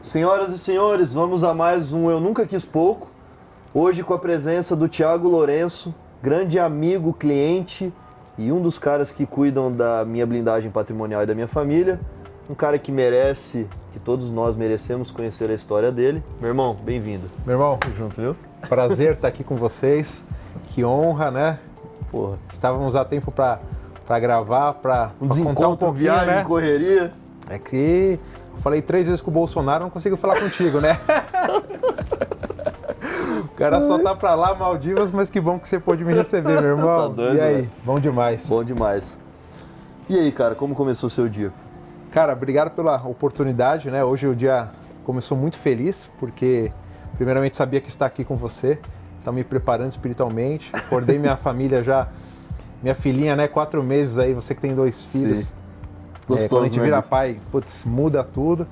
Senhoras e senhores, vamos a mais um Eu Nunca Quis Pouco. Hoje com a presença do Thiago Lourenço, grande amigo, cliente e um dos caras que cuidam da minha blindagem patrimonial e da minha família. Um cara que merece, que todos nós merecemos conhecer a história dele. Meu irmão, bem-vindo. Meu irmão, tamo junto, viu? Prazer estar aqui com vocês. Que honra, né? Porra. Estávamos a tempo para gravar, para contar um pouquinho, viagem, né? Correria. É que eu falei 3 vezes com o Bolsonaro, não consigo falar contigo, né? O cara só tá pra lá, Maldivas, mas que bom que você pôde me receber, meu irmão. Tá doido, e aí? Né? Bom demais. Bom demais. E aí, cara, como começou o seu dia? Cara, obrigado pela oportunidade, né? Hoje o dia começou muito feliz, porque primeiramente sabia que está aqui com você, tá me preparando espiritualmente, acordei minha família já, minha filhinha, né, 4 meses aí, você que tem 2 filhos. Sim. Gostoso, quando a gente vira pai, putz, muda tudo.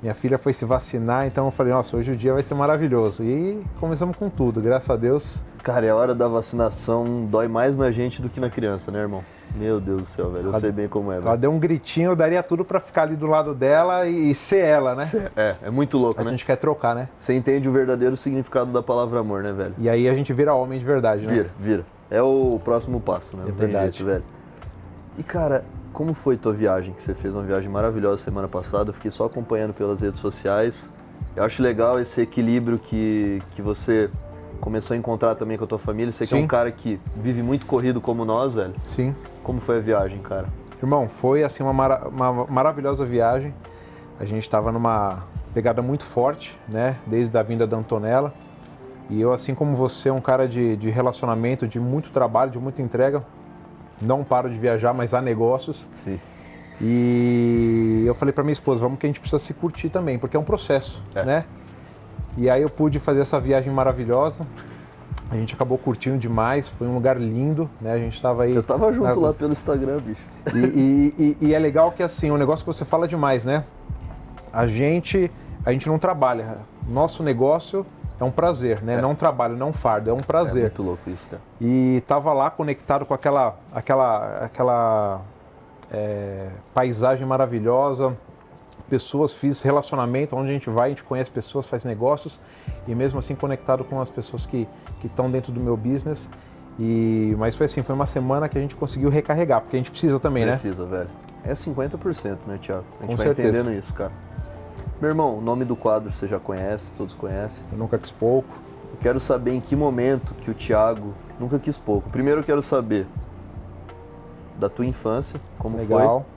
Minha filha foi se vacinar, então eu falei, nossa, hoje o dia vai ser maravilhoso. E começamos com tudo, graças a Deus. Cara, é a hora da vacinação, dói mais na gente do que na criança, né, irmão? Meu Deus do céu, velho, eu sei bem como é, velho. Ela deu um gritinho, eu daria tudo pra ficar ali do lado dela e ser ela, né? É muito louco, né? A gente quer trocar, né? Você entende o verdadeiro significado da palavra amor, né, velho? E aí a gente vira homem de verdade, né? Vira. É o próximo passo, né? É verdade. Jeito, velho. E, cara, como foi tua viagem? Que você fez uma viagem maravilhosa semana passada, eu fiquei só acompanhando pelas redes sociais. Eu acho legal esse equilíbrio que você começou a encontrar também com a tua família. Você que é um cara que vive muito corrido como nós, velho. Sim. Como foi a viagem, cara? Irmão, foi assim uma maravilhosa viagem. A gente estava numa pegada muito forte, né? Desde a vinda da Antonella. E eu, assim como você, um cara de relacionamento, de muito trabalho, de muita entrega. Não paro de viajar, mas há negócios. Sim. E eu falei pra minha esposa, vamos que a gente precisa se curtir também, porque é um processo, né? E aí eu pude fazer essa viagem maravilhosa. A gente acabou curtindo demais, foi um lugar lindo, né? A gente tava aí... Eu tava junto lá pelo Instagram, bicho. E é legal que, assim, um negócio que você fala demais, né? A gente não trabalha. Nosso negócio... é um prazer, né? É. Não um trabalho, não um fardo, é um prazer. É muito louco isso, cara. E tava lá conectado com aquela paisagem maravilhosa, pessoas, fiz relacionamento, onde a gente conhece pessoas, faz negócios, e mesmo assim conectado com as pessoas que estão dentro do meu business. Mas foi assim, foi uma semana que a gente conseguiu recarregar, porque a gente precisa também, né? Precisa, velho. É 50%, né, Thiago? A gente com vai certeza. Entendendo isso, cara. Meu irmão, o nome do quadro você já conhece, todos conhecem. Eu Nunca Quis Pouco. Eu quero saber em que momento que o Thiago nunca quis pouco. Primeiro eu quero saber da tua infância, como Legal. Foi.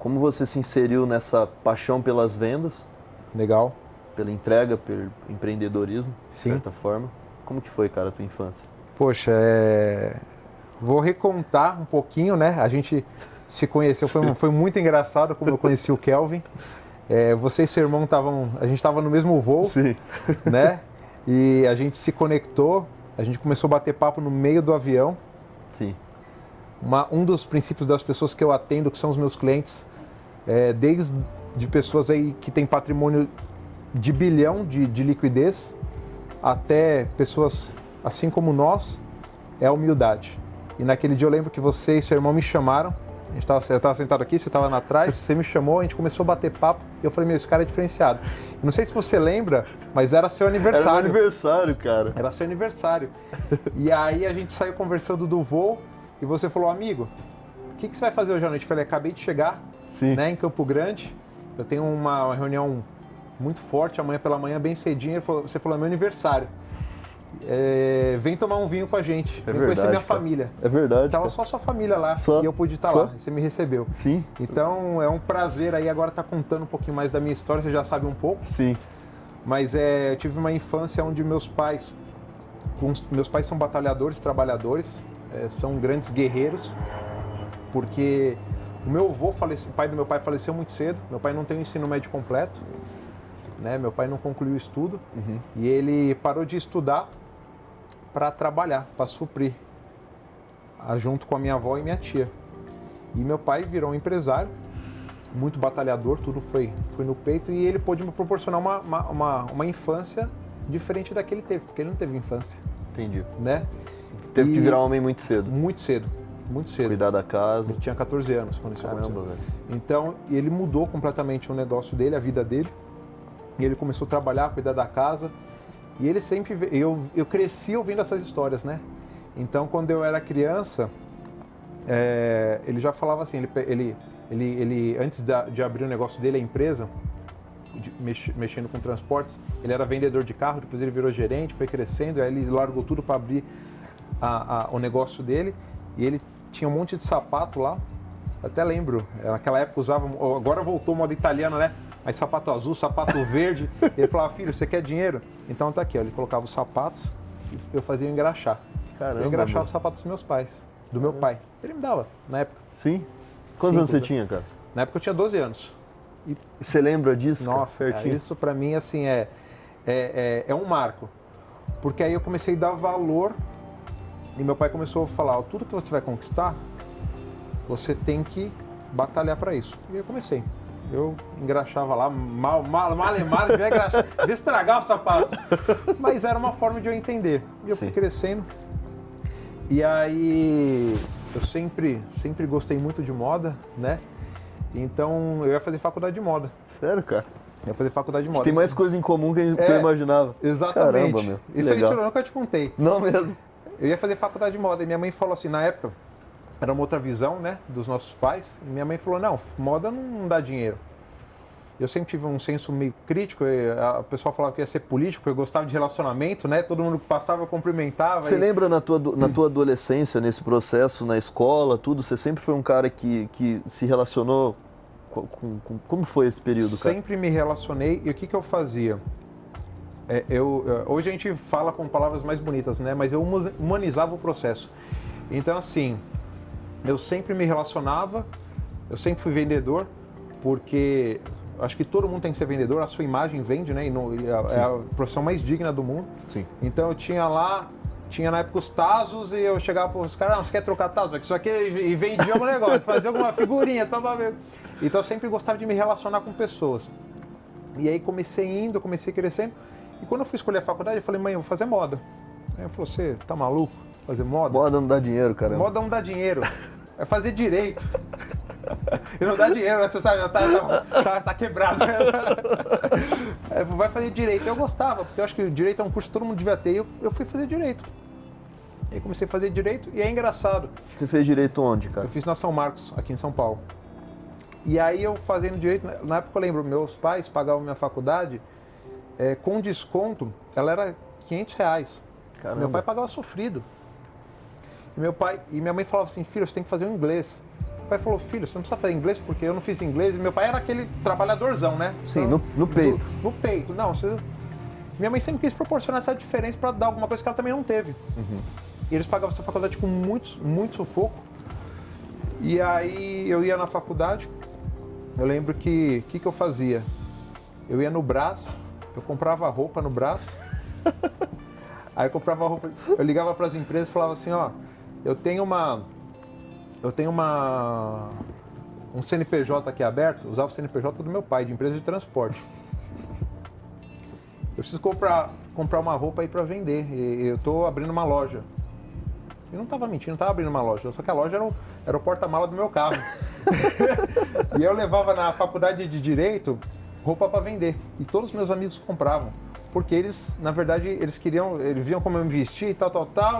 Como você se inseriu nessa paixão pelas vendas. Legal. Pela entrega, pelo empreendedorismo, de Sim. certa forma. Como que foi, cara, a tua infância? Poxa, vou recontar um pouquinho, né? A gente se conheceu, foi muito engraçado como eu conheci o Kelvin. Você e seu irmão a gente estava no mesmo voo, Sim. né? E a gente se conectou, a gente começou a bater papo no meio do avião. Sim. Um dos princípios das pessoas que eu atendo, que são os meus clientes, desde de pessoas aí que têm patrimônio de bilhão de liquidez, até pessoas assim como nós, é a humildade. E naquele dia eu lembro que você e seu irmão me chamaram. Eu estava sentado aqui, você estava lá atrás, você me chamou, a gente começou a bater papo e eu falei, meu, esse cara é diferenciado. Não sei se você lembra, mas era seu aniversário. Era meu aniversário, cara. Era seu aniversário. E aí a gente saiu conversando do voo e você falou, amigo, o que você vai fazer hoje à noite? Eu falei, acabei de chegar Sim. né, em Campo Grande, eu tenho uma reunião muito forte amanhã pela manhã, bem cedinho, você falou, é meu aniversário. Vem tomar um vinho com a gente, vem verdade, conhecer minha cara. Família. É verdade. Tava cara. Só sua família lá e eu pude estar lá, e você me recebeu. Sim. Então é um prazer aí agora estar contando um pouquinho mais da minha história, você já sabe um pouco. Sim. Mas eu tive uma infância onde meus pais são batalhadores, trabalhadores, são grandes guerreiros, porque o meu avô, o pai do meu pai faleceu muito cedo, meu pai não tem o ensino médio completo. Né? Meu pai não concluiu o estudo uhum. e ele parou de estudar para trabalhar, para suprir, junto com a minha avó e minha tia. E meu pai virou um empresário, muito batalhador, tudo foi no peito e ele pôde me proporcionar uma infância diferente da que ele teve, porque ele não teve infância. Entendi. Né? Teve que virar homem muito cedo. Muito cedo. Muito cedo. Cuidar da casa. Ele tinha 14 anos quando isso aconteceu. Caramba, velho. Então, ele mudou completamente o negócio dele, a vida dele. E ele começou a trabalhar, a cuidar da casa. E ele sempre... Eu cresci ouvindo essas histórias, né? Então, quando eu era criança, ele já falava assim, ele antes de abrir o negócio dele, a empresa, mexendo com transportes, ele era vendedor de carro, depois ele virou gerente, foi crescendo, aí ele largou tudo para abrir o negócio dele. E ele tinha um monte de sapato lá, até lembro, naquela época usava, agora voltou moda italiana, né? Aí sapato azul, sapato verde. Ele falava, filho, você quer dinheiro? Então tá aqui, ó. Ele colocava os sapatos e eu fazia engraxar. Caramba, eu engraxava os sapatos dos meus pais, do meu pai. Ele me dava, na época. Sim? Quantos anos você tinha, cara? Na época eu tinha 12 anos. E você lembra disso? Nossa, cara, isso pra mim, assim, é um marco. Porque aí eu comecei a dar valor e meu pai começou a falar, tudo que você vai conquistar, você tem que batalhar pra isso. E eu comecei. Eu engraxava lá, mal devia engraxar, devia estragar o sapato. Mas era uma forma de eu entender. E eu fui crescendo. E aí, eu sempre gostei muito de moda, né? Então, eu ia fazer faculdade de moda. Sério, cara? Eu ia fazer faculdade de moda. Tem mais coisa em comum que eu imaginava. Exatamente. Caramba, meu. Isso legal. Eu nunca te contei. Não mesmo? Eu ia fazer faculdade de moda. E minha mãe falou assim, na época... Era uma outra visão, né, dos nossos pais. E minha mãe falou, não, moda não dá dinheiro. Eu sempre tive um senso meio crítico. O pessoal falava que eu ia ser político, eu gostava de relacionamento, né? Todo mundo que passava, eu cumprimentava. Você lembra na tua adolescência, nesse processo, na escola, tudo? Você sempre foi um cara que se relacionou com... Como foi esse período, cara? Sempre me relacionei. E o que eu fazia? Hoje a gente fala com palavras mais bonitas, né? Mas eu humanizava o processo. Então, assim... Eu sempre me relacionava, eu sempre fui vendedor, porque acho que todo mundo tem que ser vendedor, a sua imagem vende, né? É a profissão mais digna do mundo. Sim. Então eu tinha na época os Tazos e eu chegava para os caras, você quer trocar Tazos? Isso aqui e vendia algum negócio, fazia alguma figurinha, tava vendo. Então eu sempre gostava de me relacionar com pessoas. E aí comecei crescendo. E quando eu fui escolher a faculdade, eu falei, mãe, eu vou fazer moda. Aí ela falou, você tá maluco? Fazer moda? Moda não dá dinheiro, caramba. Moda não dá dinheiro. É fazer direito. E não dá dinheiro, né? Você sabe, tá quebrado. Vai fazer direito. Eu gostava, porque eu acho que direito é um curso que todo mundo devia ter. E eu fui fazer direito. Aí comecei a fazer direito e é engraçado. Você fez direito onde, cara? Eu fiz na São Marcos, aqui em São Paulo. E aí eu fazendo direito, na época eu lembro, meus pais pagavam minha faculdade com desconto, ela era R$500. Caramba. Meu pai pagava sofrido. E minha mãe falava assim, filho, você tem que fazer o inglês. Meu pai falou, filho, você não precisa fazer inglês porque eu não fiz inglês. E meu pai era aquele trabalhadorzão, né? Sim, então, no peito. No peito, não. Minha mãe sempre quis proporcionar essa diferença para dar alguma coisa que ela também não teve. Uhum. E eles pagavam essa faculdade com muito sufoco. E aí eu ia na faculdade, eu lembro que... O que eu fazia? Eu ia no Brás, eu comprava roupa no Brás. Aí eu comprava roupa, eu ligava para as empresas e falava assim, ó... Eu tenho um CNPJ aqui aberto, usava o CNPJ do meu pai, de empresa de transporte. Eu preciso comprar uma roupa aí para vender, e eu tô abrindo uma loja. Eu não tava mentindo, não tava abrindo uma loja, só que a loja era o porta-mala do meu carro. E eu levava na faculdade de Direito roupa para vender, e todos os meus amigos compravam. Porque eles, na verdade, eles viam como eu me vestia e tal,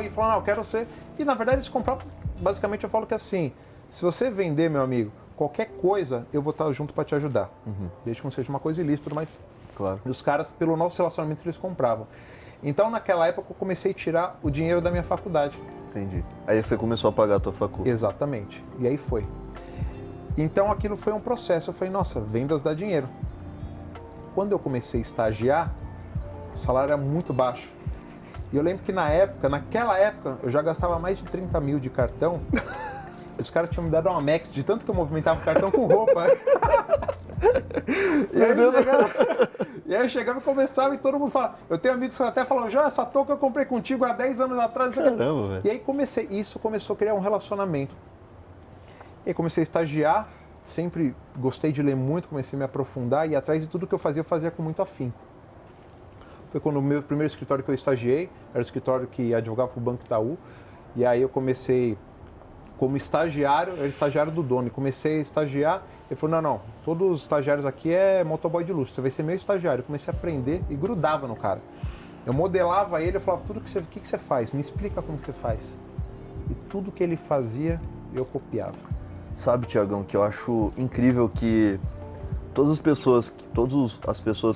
e falaram, não, eu quero ser... E, na verdade, eles compravam... Basicamente, eu falo que assim, se você vender, meu amigo, qualquer coisa, eu vou estar junto para te ajudar. Uhum. Desde que não seja uma coisa ilícita, mas... Claro. E os caras, pelo nosso relacionamento, eles compravam. Então, naquela época, eu comecei a tirar o dinheiro da minha faculdade. Entendi. Aí você começou a pagar a tua faculdade. Exatamente. E aí foi. Então, aquilo foi um processo. Eu falei, nossa, vendas dá dinheiro. Quando eu comecei a estagiar... O salário era muito baixo. E eu lembro que naquela época, eu já gastava mais de 30 mil de cartão. Os caras tinham me dado uma Max de tanto que eu movimentava o cartão com roupa. E aí eu chegava e começava e todo mundo falava. Eu tenho amigos que até falam, João, essa touca eu comprei contigo há 10 anos atrás. Caramba, velho. E aí começou a criar um relacionamento. E aí comecei a estagiar, sempre gostei de ler muito, comecei a me aprofundar e atrás de tudo que eu fazia com muito afinco. Foi quando o meu primeiro escritório que eu estagiei, era o escritório que advogava para o Banco Itaú, e aí eu comecei como estagiário, eu era estagiário do dono, comecei a estagiar, ele falou, não, todos os estagiários aqui é motoboy de luxo, você vai ser meu estagiário. Eu comecei a aprender e grudava no cara. Eu modelava ele, eu falava, tudo que você faz? Me explica como você faz. E tudo que ele fazia, eu copiava. Sabe, Thiagão, que eu acho incrível que todas as pessoas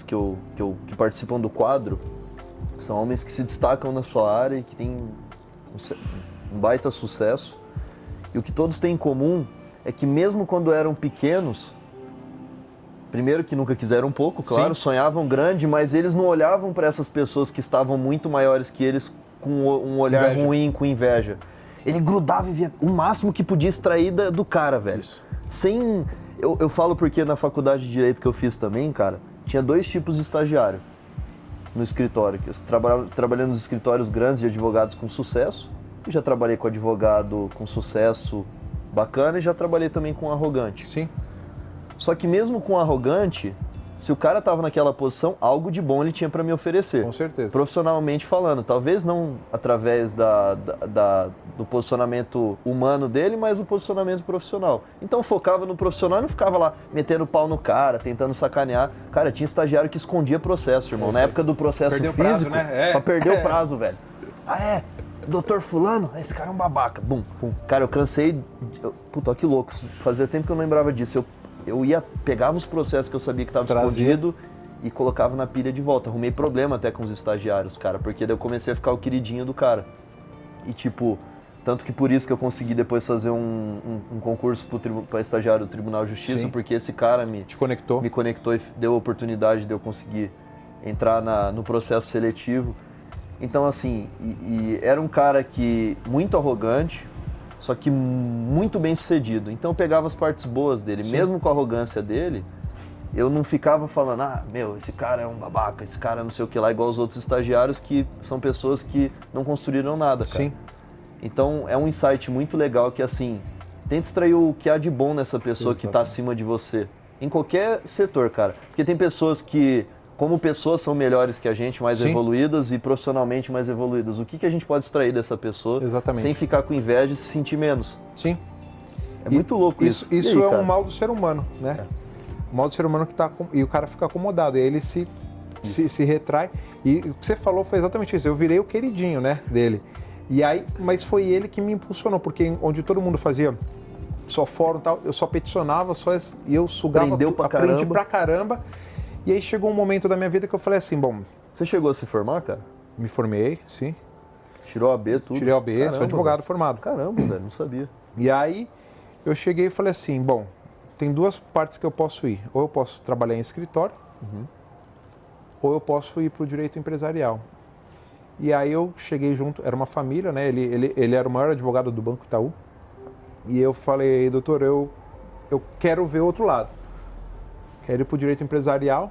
que participam do quadro são homens que se destacam na sua área e que têm um baita sucesso. E o que todos têm em comum é que mesmo quando eram pequenos, primeiro que nunca quiseram pouco, claro, sim, sonhavam grande, mas eles não olhavam para essas pessoas que estavam muito maiores que eles com um olhar inveja, ruim, com inveja. Ele grudava e via o máximo que podia extrair do cara, velho. Isso. Sem... Eu falo porque na faculdade de Direito que eu fiz também, cara, tinha dois tipos de estagiário no escritório. Eu trabalhei nos escritórios grandes de advogados com sucesso, e já trabalhei com advogado com sucesso bacana e já trabalhei também com arrogante. Sim. Só que mesmo com arrogante, se o cara tava naquela posição, algo de bom ele tinha para me oferecer. Com certeza. Profissionalmente falando, talvez não através do posicionamento humano dele, mas o posicionamento profissional. Então focava no profissional e não ficava lá metendo pau no cara, tentando sacanear. Cara, tinha estagiário que escondia processo, irmão. Na época do processo perdeu físico, prazo, né? Pra perder o prazo, velho. Ah, é? Doutor fulano? Esse cara é um babaca. Bum, bum. Cara, eu cansei... Puta, que louco. Fazia tempo que eu não lembrava disso. Eu ia, pegava os processos que eu sabia que estava escondido e colocava na pilha de volta. Arrumei problema até com os estagiários, cara, porque daí eu comecei a ficar o queridinho do cara. E tipo, tanto que por isso que eu consegui depois fazer um concurso para estagiário do Tribunal de Justiça, sim, porque esse cara me conectou e deu a oportunidade de eu conseguir entrar no processo seletivo. Então assim, e era um cara que muito arrogante, só que muito bem sucedido. Então eu pegava as partes boas dele, sim, mesmo com a arrogância dele, eu não ficava falando, esse cara é um babaca, esse cara não sei o que lá, igual os outros estagiários que são pessoas que não construíram nada, cara. Sim. Então é um insight muito legal que assim, tenta extrair o que há de bom nessa pessoa, sim, que está acima de você, em qualquer setor, cara. Porque tem pessoas que, como pessoas, são melhores que a gente, mais, sim, evoluídas e profissionalmente mais evoluídas. O que a gente pode extrair dessa pessoa, exatamente, sem ficar com inveja e se sentir menos? Sim. É muito louco isso. Isso aí, um mal do ser humano, né? O mal do ser humano que tá... E o cara fica acomodado, e aí ele se retrai. E o que você falou foi exatamente isso. Eu virei o queridinho, né, dele. E aí, mas foi ele que me impulsionou, porque onde todo mundo fazia só fórum e tal, eu só peticionava, e eu sugava... Aprendi pra caramba. E aí chegou um momento da minha vida que eu falei assim, bom... Você chegou a se formar, cara? Me formei, sim. Tirou a B, tudo? Tirei a B, caramba, sou advogado, mano, formado. Caramba, velho, não sabia. E aí eu cheguei e falei assim, bom, tem duas partes que eu posso ir. Ou eu posso trabalhar em escritório, uhum, ou eu posso ir para o direito empresarial. E aí eu cheguei junto, era uma família, né? Ele era o maior advogado do Banco Itaú. E eu falei, doutor, eu quero ver o outro lado. Quero ir para o direito empresarial,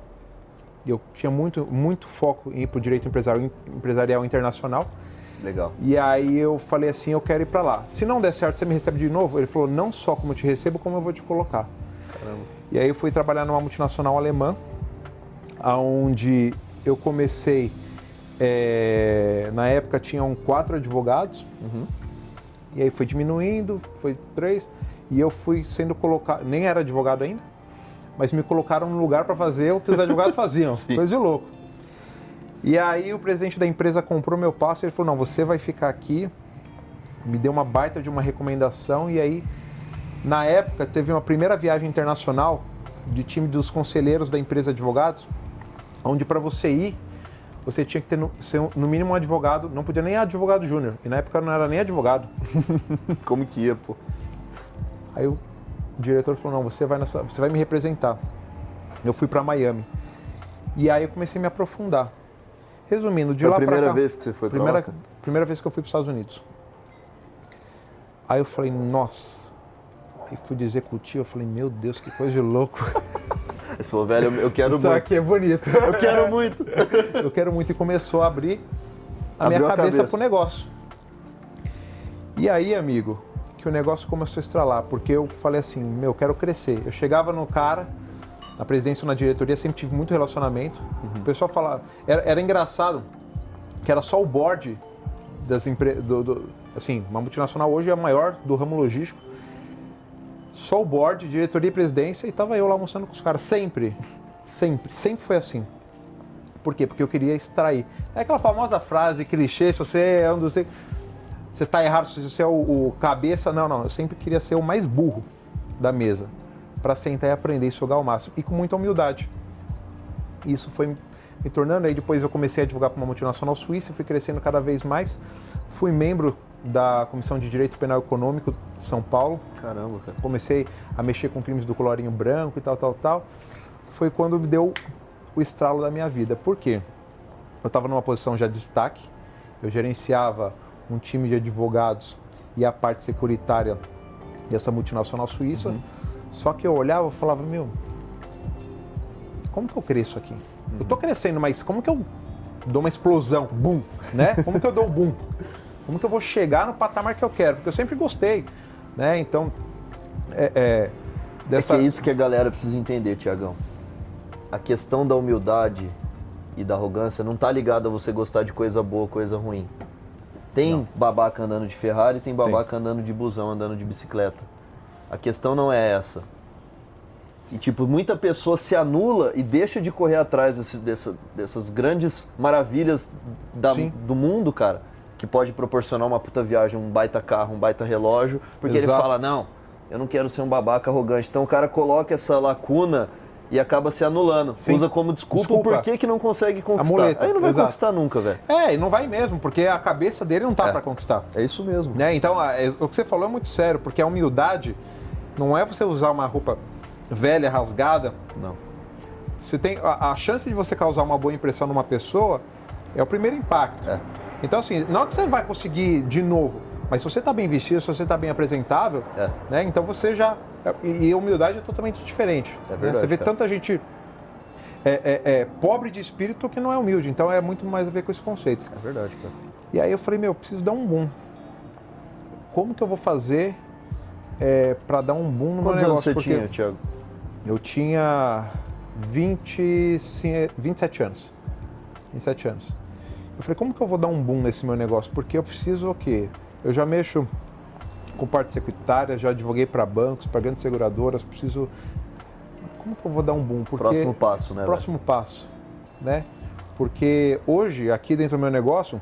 eu tinha muito, muito foco em ir para o direito empresarial internacional. Legal. E aí eu falei assim, eu quero ir para lá. Se não der certo, você me recebe de novo? Ele falou, não só como eu te recebo, como eu vou te colocar. Caramba. E aí eu fui trabalhar numa multinacional alemã, onde eu comecei, na época tinham 4 advogados, uhum, e aí foi diminuindo, foi 3, e eu fui sendo colocado, nem era advogado ainda, mas me colocaram num lugar para fazer o que os advogados faziam, coisa de louco. E aí o presidente da empresa comprou meu passo, ele falou, não, você vai ficar aqui, me deu uma baita de uma recomendação, e aí, na época, teve uma primeira viagem internacional de time dos conselheiros da empresa de advogados, onde para você ir, você tinha que ser no mínimo um advogado, não podia nem advogado júnior, e na época eu não era nem advogado. Como que ia, pô? Aí o diretor falou, não, você vai me representar. Eu fui para Miami. E aí eu comecei a me aprofundar. Resumindo, de lá para cá... Foi a primeira vez que você foi para lá? Primeira vez que eu fui para os Estados Unidos. Aí eu falei, nossa. Aí fui de executivo, eu falei, meu Deus, que coisa de louco. Você falou, velho, eu quero muito. Isso aqui é bonito. Eu quero muito. Eu quero muito. E começou a abrir a minha cabeça pro negócio. E aí, amigo... que o negócio começou a estralar, porque eu falei assim, eu quero crescer. Eu chegava no cara, na presidência ou na diretoria, sempre tive muito relacionamento. Uhum. O pessoal falava, era engraçado que era só o board assim, uma multinacional hoje é a maior do ramo logístico. Só o board, diretoria e presidência, e tava eu lá almoçando com os caras. Sempre foi assim. Por quê? Porque eu queria extrair. É aquela famosa frase, clichê, se você é um dos... Você tá errado, se você é o cabeça... Não, eu sempre queria ser o mais burro da mesa. Para sentar e aprender e jogar ao máximo. E com muita humildade. Isso foi me tornando. Aí depois eu comecei a divulgar para uma multinacional suíça, fui crescendo cada vez mais. Fui membro da Comissão de Direito Penal Econômico de São Paulo. Caramba, cara. Comecei a mexer com crimes do colarinho branco e tal. Foi quando me deu o estralo da minha vida. Por quê? Eu estava numa posição já de destaque. Eu gerenciava um time de advogados e a parte securitária dessa multinacional suíça. Uhum. Só que eu olhava e falava, como que eu cresço aqui? Uhum. Eu tô crescendo, mas como que eu dou uma explosão? Boom! Né? Como que eu dou o boom? Como que eu vou chegar no patamar que eu quero? Porque eu sempre gostei, né? Então, é que é isso que a galera precisa entender, Thiagão. A questão da humildade e da arrogância não tá ligada a você gostar de coisa boa, coisa ruim. Tem babaca andando de Ferrari, tem babaca andando de busão, andando de bicicleta. A questão não é essa. E, muita pessoa se anula e deixa de correr atrás dessas grandes maravilhas do mundo, cara, que pode proporcionar uma puta viagem, um baita carro, um baita relógio, porque ele fala, não, eu não quero ser um babaca arrogante. Então o cara coloca essa lacuna e acaba se anulando. Sim. Usa como desculpa por que não consegue conquistar. Aí não vai conquistar nunca, velho. E não vai mesmo, porque a cabeça dele não tá pra conquistar. É isso mesmo. Né? Então, o que você falou é muito sério, porque a humildade... Não é você usar uma roupa velha, rasgada. Não. Você tem a chance de você causar uma boa impressão numa pessoa é o primeiro impacto. É. Então, assim, não é que você vai conseguir de novo, mas se você está bem vestido, se você está bem apresentável, né? Então você já... E a humildade é totalmente diferente. É verdade, né? Você vê tanta gente pobre de espírito que não é humilde. Então é muito mais a ver com esse conceito. É verdade, cara. E aí eu falei, preciso dar um boom. Como que eu vou fazer... para dar um boom no negócio. Quantos anos você tinha, Thiago? Eu tinha 27 anos. Eu falei, como que eu vou dar um boom nesse meu negócio? Porque eu preciso o quê? Eu já mexo com parte securitária, já advoguei para bancos, para grandes seguradoras, preciso... Como que eu vou dar um boom? Porque... Próximo passo, né? Próximo passo, né? Porque hoje, aqui dentro do meu negócio,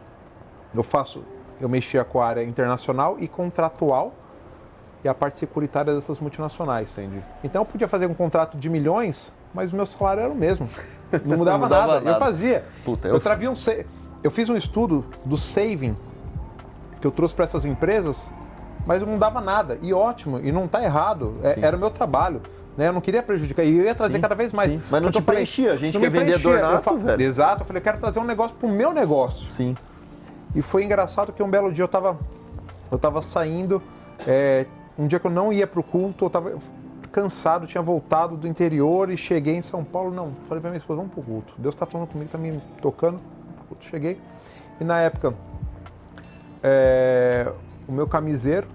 eu mexia com a área internacional e contratual, e a parte securitária dessas multinacionais. Entendi. Então eu podia fazer um contrato de milhões, mas o meu salário era o mesmo. Não mudava nada. Eu fazia. Puta, eu fiz um estudo do saving que eu trouxe para essas empresas, mas não dava nada. E ótimo, e não tá errado. Era o meu trabalho. Né? Eu não queria prejudicar. E eu ia trazer cada vez mais. Sim. Mas não te preenchia. A gente que é vendedor nato, velho. Exato. Eu falei, eu quero trazer um negócio pro meu negócio. Sim. E foi engraçado que um belo dia eu tava saindo... Um dia que eu não ia pro culto, eu estava cansado, tinha voltado do interior e cheguei em São Paulo. Falei pra minha esposa, vamos pro culto. Deus tá falando comigo, tá me tocando. Cheguei. E na época, o meu camiseiro,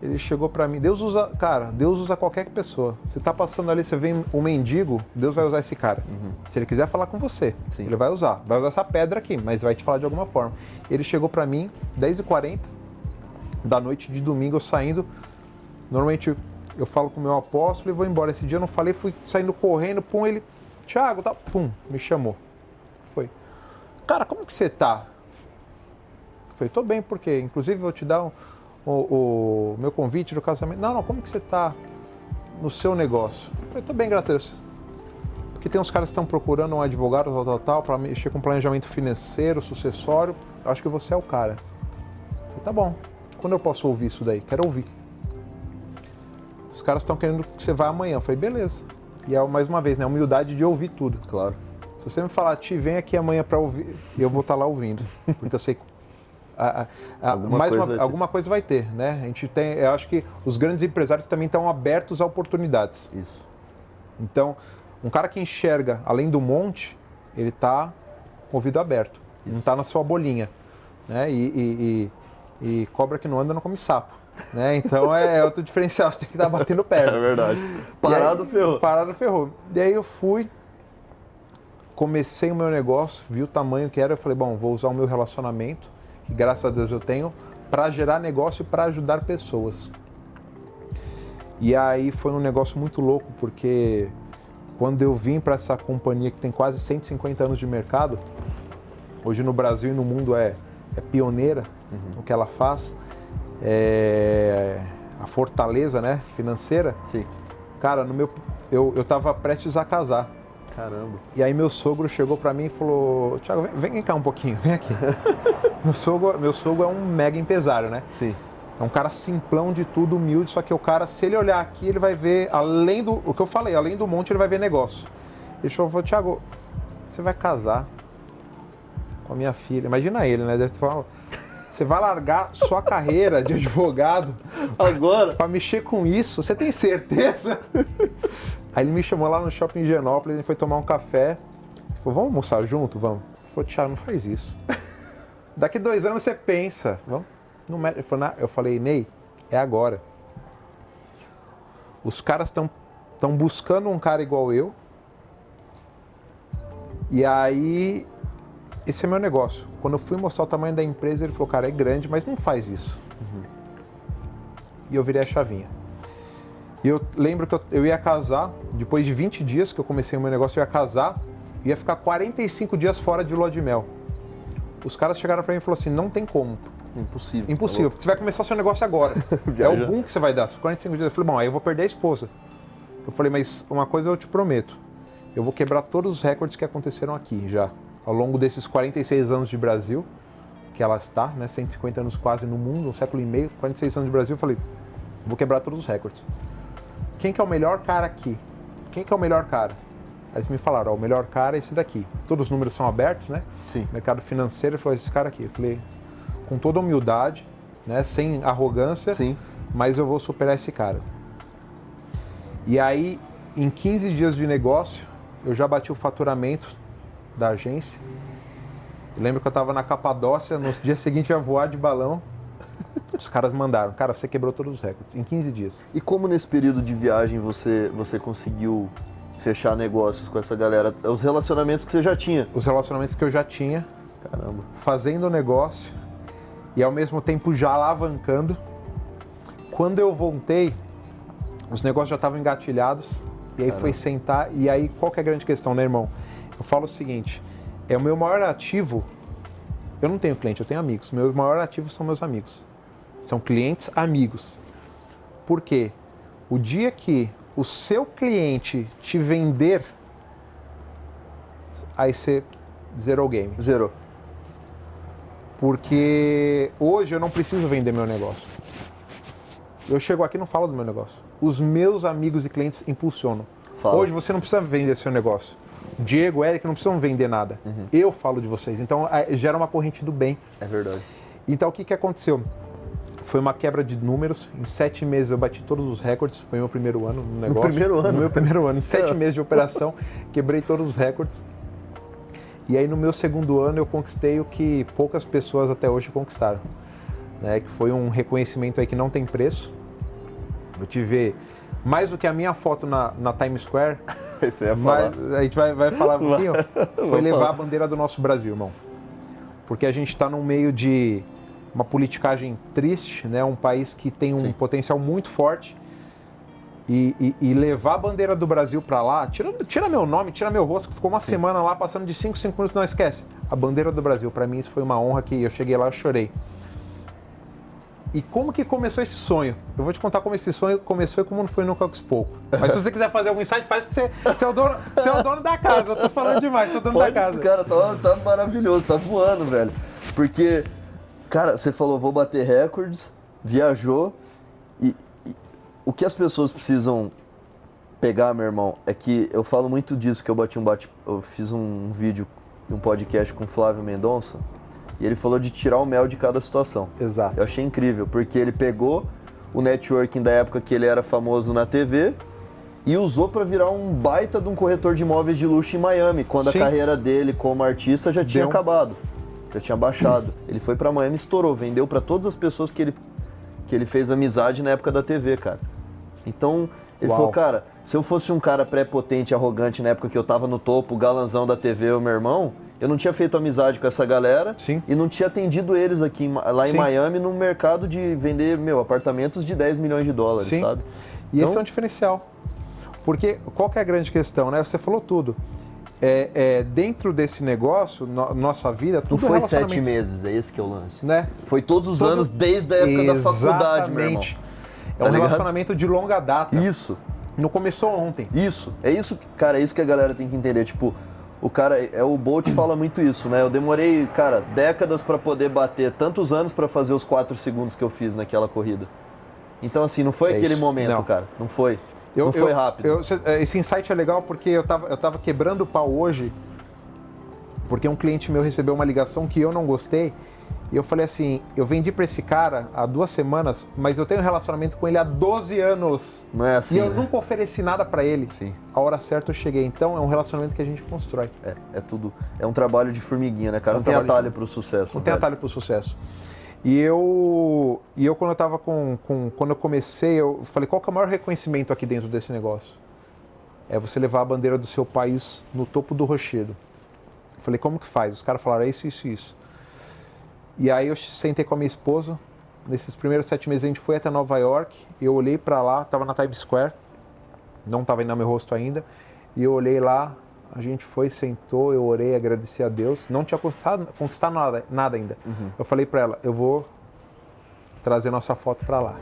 ele chegou pra mim. Deus usa qualquer pessoa. Você tá passando ali, você vê um mendigo, Deus vai usar esse cara. Uhum. Se ele quiser falar com você, Sim. ele vai usar essa pedra aqui, mas vai te falar de alguma forma. Ele chegou pra mim, 10h40. Da noite de domingo, eu saindo, normalmente eu falo com o meu apóstolo e vou embora. Esse dia eu não falei, fui saindo correndo, ele, Thiago, me chamou. Foi, cara, como que você tá? Foi, tô bem, porque inclusive vou te dar o meu convite do casamento. Não, como que você tá no seu negócio? Foi, tô bem, graças a Deus. Porque tem uns caras que estão procurando um advogado, tal, pra mexer com planejamento financeiro, sucessório. Acho que você é o cara. Foi, tá bom. Quando eu posso ouvir isso daí? Quero ouvir. Os caras estão querendo que você vá amanhã. Eu falei, beleza. E é mais uma vez, né? Humildade de ouvir tudo. Claro. Se você me falar, vem aqui amanhã para ouvir, eu vou estar lá ouvindo. Porque eu sei que alguma coisa vai ter, né? A gente tem, eu acho que os grandes empresários também estão abertos a oportunidades. Isso. Então, um cara que enxerga além do monte, ele está com o ouvido aberto. Isso. Não está na sua bolinha, né? E cobra que não anda, não come sapo, né? Então é outro diferencial, você tem que estar batendo perna. É verdade. Parado ferrou. E aí eu fui, comecei o meu negócio, vi o tamanho que era, eu falei, bom, vou usar o meu relacionamento que graças a Deus eu tenho, para gerar negócio e para ajudar pessoas. E aí foi um negócio muito louco, porque quando eu vim para essa companhia que tem quase 150 anos de mercado, hoje no Brasil e no mundo é pioneira no que ela faz, a fortaleza, né, financeira. Sim. Cara, eu tava prestes a casar. Caramba. E aí meu sogro chegou para mim e falou, Thiago, vem cá um pouquinho, vem aqui. meu sogro é um mega empresário, né? Sim. É um cara simplão de tudo, humilde, só que o cara, se ele olhar aqui, ele vai ver, além do o que eu falei, além do monte, ele vai ver negócio. Ele falou, Thiago, você vai casar com a minha filha. Imagina ele, né? Deve ter falado, você vai largar sua carreira de advogado agora para mexer com isso? Você tem certeza? Aí ele me chamou lá no shopping Genópolis, a gente foi tomar um café. Ele falou, vamos almoçar junto? Vamos. Ele falou, Thiago, não faz isso. Daqui 2 anos você pensa. Vamos? Eu falei, Ney, é agora. Os caras estão buscando um cara igual eu. E aí, esse é meu negócio. Quando eu fui mostrar o tamanho da empresa, ele falou, cara, é grande, mas não faz isso. E eu virei a chavinha. E eu lembro que eu ia casar, depois de 20 dias que eu comecei o meu negócio, eu ia casar, ia ficar 45 dias fora de lua de mel. Os caras chegaram pra mim e falaram assim, não tem como. Impossível, porque você vai começar seu negócio agora. É o boom que você vai dar. Se for 45 dias, eu falei, bom, aí eu vou perder a esposa. Eu falei, mas uma coisa eu te prometo, eu vou quebrar todos os recordes que aconteceram aqui já, ao longo desses 46 anos de Brasil, que ela está, né, 150 anos quase no mundo, 1,5 século, 46 anos de Brasil, eu falei, vou quebrar todos os recordes. Quem que é o melhor cara aqui? Quem que é o melhor cara? Aí eles me falaram, ó, o melhor cara é esse daqui. Todos os números são abertos, né? Sim. Mercado financeiro, ele falou, esse cara aqui. Eu falei, com toda humildade, né, sem arrogância, sim, mas eu vou superar esse cara. E aí, em 15 dias de negócio, eu já bati o faturamento da agência. Eu lembro que eu estava na Capadócia, no dia seguinte eu ia voar de balão. Os caras mandaram, cara, você quebrou todos os recordes, em 15 dias. E como nesse período de viagem você conseguiu fechar negócios com essa galera? Os relacionamentos que você já tinha? Os relacionamentos que eu já tinha. Caramba. Fazendo negócio e ao mesmo tempo já alavancando. Quando eu voltei, os negócios já estavam engatilhados e aí foi sentar. E aí, qual que é a grande questão, né, irmão? Eu falo o seguinte, é o meu maior ativo, eu não tenho cliente, eu tenho amigos. Meu maior ativo são meus amigos. São clientes amigos. Por quê? O dia que o seu cliente te vender, aí você zerou o game. Zerou. Porque hoje eu não preciso vender meu negócio. Eu chego aqui e não falo do meu negócio. Os meus amigos e clientes impulsionam. Fala. Hoje você não precisa vender seu negócio. Diego, Eric, não precisam vender nada. Eu falo de vocês. Então, gera uma corrente do bem. É verdade. Então, o que aconteceu? Foi uma quebra de números. Em 7 meses eu bati todos os recordes. Foi meu primeiro ano no negócio. No primeiro ano? No meu primeiro ano. Em 7 meses de operação, quebrei todos os recordes. E aí, no meu segundo ano, eu conquistei o que poucas pessoas até hoje conquistaram. Né? Que foi um reconhecimento aí que não tem preço. Eu tive... mais do que a minha foto na Times Square, isso ia falar. A gente vai falar um pouquinho, foi levar a bandeira do nosso Brasil, irmão. Porque a gente está no meio de uma politicagem triste, né? Um país que tem um potencial muito forte. E levar a bandeira do Brasil para lá, tira meu nome, tira meu rosto, que ficou uma semana lá passando de 5 minutos, não esquece. A bandeira do Brasil, para mim isso foi uma honra, que eu cheguei lá e chorei. E como que começou esse sonho? Eu vou te contar como esse sonho começou e como não foi no Calcos Pouco. Mas se você quiser fazer algum insight, faz, que você é o dono da casa. Eu tô falando demais, você é o dono da casa. Cara, tá maravilhoso, tá voando, velho. Porque, cara, você falou, vou bater recordes, viajou. E o que as pessoas precisam pegar, meu irmão, é que eu falo muito disso, que eu fiz um vídeo, um podcast com o Flávio Mendonça. E ele falou de tirar o mel de cada situação. Exato. Eu achei incrível, porque ele pegou o networking da época que ele era famoso na TV e usou para virar um baita de um corretor de imóveis de luxo em Miami, quando a carreira dele como artista já tinha acabado, já tinha baixado. Ele foi para Miami, estourou, vendeu para todas as pessoas que ele fez amizade na época da TV, cara. Então, ele falou, cara, se eu fosse um cara prepotente, arrogante na época que eu tava no topo, galanzão da TV, o meu irmão... eu não tinha feito amizade com essa galera. Sim. E não tinha atendido eles aqui, lá em Sim. Miami, no mercado de vender, meu, apartamentos de 10 milhões de dólares, Sim. sabe? E então, esse é um diferencial. Porque qual que é a grande questão, né? Você falou tudo. Dentro desse negócio, nossa vida... Tudo não foi 7 meses, é esse que é o lance. Né? Foi todos os anos, desde a época Exatamente. Da faculdade, meu irmão. É um relacionamento de longa data. Isso. Não começou ontem. Isso. É isso, cara, é isso que a galera tem que entender. Tipo, o cara... O Bolt fala muito isso, né? Eu demorei, cara, décadas pra poder bater tantos anos pra fazer os 4 segundos que eu fiz naquela corrida. Então, assim, não foi aquele momento, não. cara. Não foi. Não foi rápido. Esse insight é legal porque eu tava quebrando o pau hoje, porque um cliente meu recebeu uma ligação que eu não gostei. E eu falei assim, eu vendi pra esse cara há 2 semanas, mas eu tenho um relacionamento com ele há 12 anos. Não é assim, e eu né? nunca ofereci nada pra ele. Sim. A hora certa eu cheguei. Então é um relacionamento que a gente constrói. É tudo. É um trabalho de formiguinha, né, cara? Não tem atalho pro sucesso. Não tem atalho pro sucesso. E eu quando eu tava quando eu comecei, eu falei, qual que é o maior reconhecimento aqui dentro desse negócio? É você levar a bandeira do seu país no topo do rochedo. Eu falei, como que faz? Os caras falaram, é isso, isso, isso. E aí eu sentei com a minha esposa, nesses primeiros 7 meses a gente foi até Nova York, eu olhei pra lá, estava na Times Square, não estava ainda no meu rosto ainda, e eu olhei lá, a gente foi, sentou, eu orei, agradeci a Deus, não tinha conquistado nada ainda. Uhum. Eu falei pra ela, eu vou trazer nossa foto pra lá,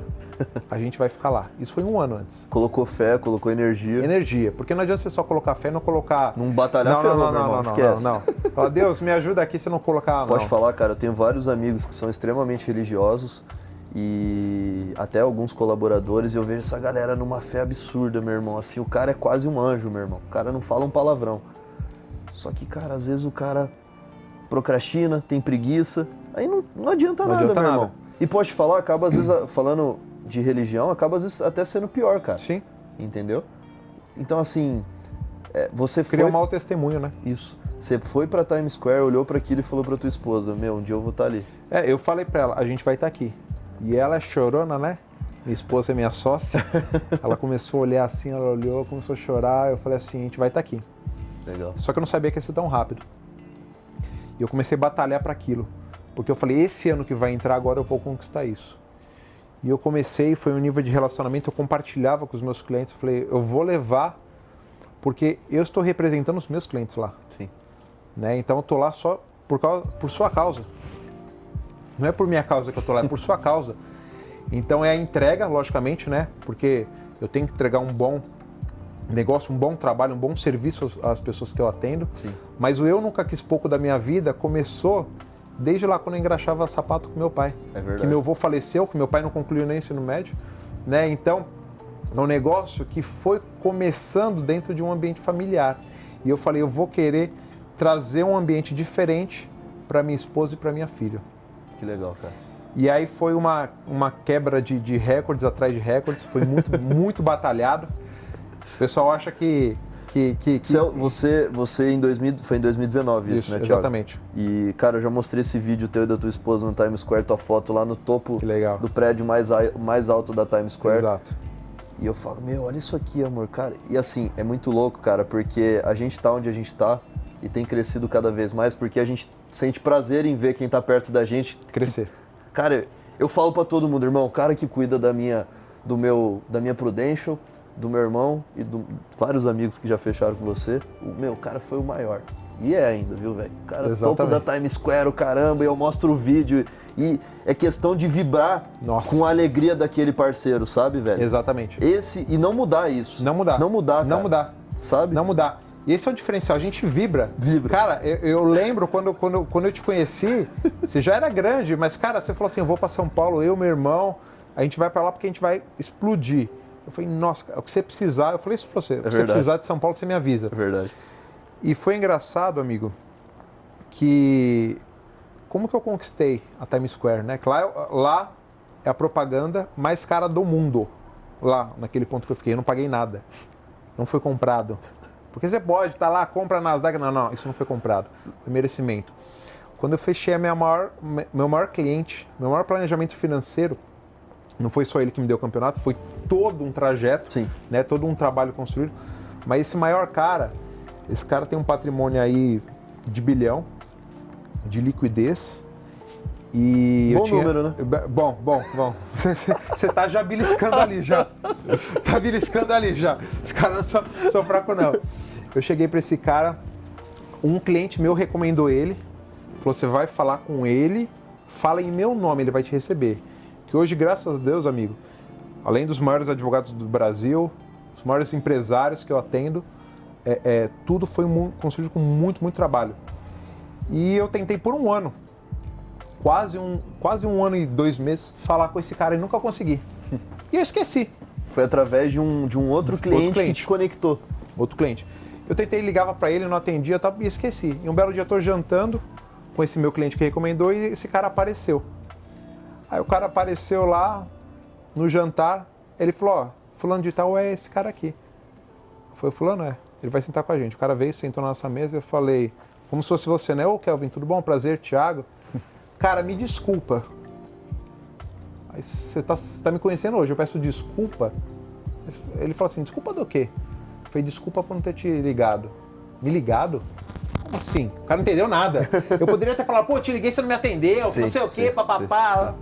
a gente vai ficar lá. Isso foi 1 ano antes. Colocou fé, colocou energia. Energia, porque não adianta você só colocar fé e não colocar... Não batalhar ferro, meu irmão, esquece. Não. Fala, Deus, me ajuda aqui se não colocar... Pode falar, cara, eu tenho vários amigos que são extremamente religiosos e até alguns colaboradores, e eu vejo essa galera numa fé absurda, meu irmão. Assim, o cara é quase um anjo, meu irmão. O cara não fala um palavrão. Só que, cara, às vezes o cara procrastina, tem preguiça, aí não adianta nada, meu irmão. E pode falar, acaba às vezes, falando de religião, acaba às vezes até sendo pior, cara. Sim. Entendeu? Então, assim, você foi... Criou um mau testemunho, né? Isso. Você foi pra Times Square, olhou pra aquilo e falou pra tua esposa, meu, um dia eu vou estar ali. Eu falei pra ela, a gente vai estar aqui. E ela é chorona, né? Minha esposa é minha sócia. Ela começou a olhar assim, ela olhou, começou a chorar. Eu falei assim, a gente vai estar aqui. Legal. Só que eu não sabia que ia ser tão rápido. E eu comecei a batalhar pra aquilo. Porque eu falei, esse ano que vai entrar, agora eu vou conquistar isso. E eu comecei, foi um nível de relacionamento, eu compartilhava com os meus clientes, eu falei, eu vou levar, porque eu estou representando os meus clientes lá. Sim. Né? Então eu estou lá só por sua causa. Não é por minha causa que eu estou lá, é por sua causa. Então é a entrega, logicamente, né? Porque eu tenho que entregar um bom negócio, um bom trabalho, um bom serviço às pessoas que eu atendo. Sim. Mas o eu nunca quis pouco da minha vida começou... Desde lá, quando eu engraxava sapato com meu pai. É verdade. Que meu avô faleceu, que meu pai não concluiu nem o ensino médio. Né? Então, é um negócio que foi começando dentro de um ambiente familiar. E eu falei, eu vou querer trazer um ambiente diferente para minha esposa e para minha filha. Que legal, cara. E aí foi uma quebra de recordes atrás de recordes. Foi muito, muito batalhado. O pessoal acha Você foi em 2019 isso, né, Thiago? Exatamente. E, cara, eu já mostrei esse vídeo teu e da tua esposa no Times Square, tua foto lá no topo do prédio mais alto da Times Square. Exato. E eu falo, meu, olha isso aqui, amor, cara. E assim, é muito louco, cara, porque a gente tá onde a gente tá e tem crescido cada vez mais, porque a gente sente prazer em ver quem tá perto da gente crescer. Cara, eu falo pra todo mundo, irmão, o cara que cuida da minha Prudential, do meu irmão e de vários amigos que já fecharam com você, o cara foi o maior. E ainda, viu, velho? O cara topo da Times Square, o caramba, e eu mostro o vídeo. E é questão de vibrar com a alegria daquele parceiro, sabe, velho? Exatamente. E não mudar isso. Não mudar, cara. Sabe? Não mudar. E esse é o diferencial, a gente vibra. Cara, eu lembro quando eu te conheci, você já era grande, mas, cara, você falou assim, eu vou pra São Paulo, eu, meu irmão, a gente vai pra lá porque a gente vai explodir. Eu falei, nossa, o que você precisar... Eu falei isso pra você. O que você precisar de São Paulo, você me avisa. É verdade. E foi engraçado, amigo, que... Como que eu conquistei a Times Square, né? Que lá é a propaganda mais cara do mundo. Lá, naquele ponto que eu fiquei. Eu não paguei nada. Não foi comprado. Porque você pode estar lá, compra na Nasdaq... Não, isso não foi comprado. Foi merecimento. Quando eu fechei meu maior cliente, meu maior planejamento financeiro... Não foi só ele que me deu o campeonato, foi todo um trajeto, Sim. né? Todo um trabalho construído. Mas esse maior cara, esse cara tem um patrimônio aí de bilhão de liquidez. E bom número, né? Bom. Você tá já beliscando ali já. Os caras não são fracos, não. Eu cheguei para esse cara, um cliente meu recomendou ele, falou, você vai falar com ele, fala em meu nome, ele vai te receber. Que hoje, graças a Deus, amigo, além dos maiores advogados do Brasil, os maiores empresários que eu atendo, tudo foi construído com muito trabalho. E eu tentei por um ano, quase um ano e 2 meses, falar com esse cara e nunca consegui. E eu esqueci. Foi através de um outro cliente que te conectou. Outro cliente. Eu tentei, ligava para ele, não atendia e esqueci. E um belo dia eu tô jantando com esse meu cliente que recomendou e esse cara apareceu. Aí o cara apareceu lá no jantar, ele falou, ó, fulano de tal é esse cara aqui. Foi fulano, é. Ele vai sentar com a gente. O cara veio, sentou na nossa mesa e eu falei, como se fosse você, né? Ô, Kelvin, tudo bom? Prazer, Thiago. Cara, me desculpa. Você tá me conhecendo hoje, eu peço desculpa. Ele falou assim, desculpa do quê? Eu falei, desculpa por não ter te ligado. Me ligado? Como assim? O cara não entendeu nada. Eu poderia até falar, pô, te liguei, você não me atendeu, sim, não sei o quê, papapá.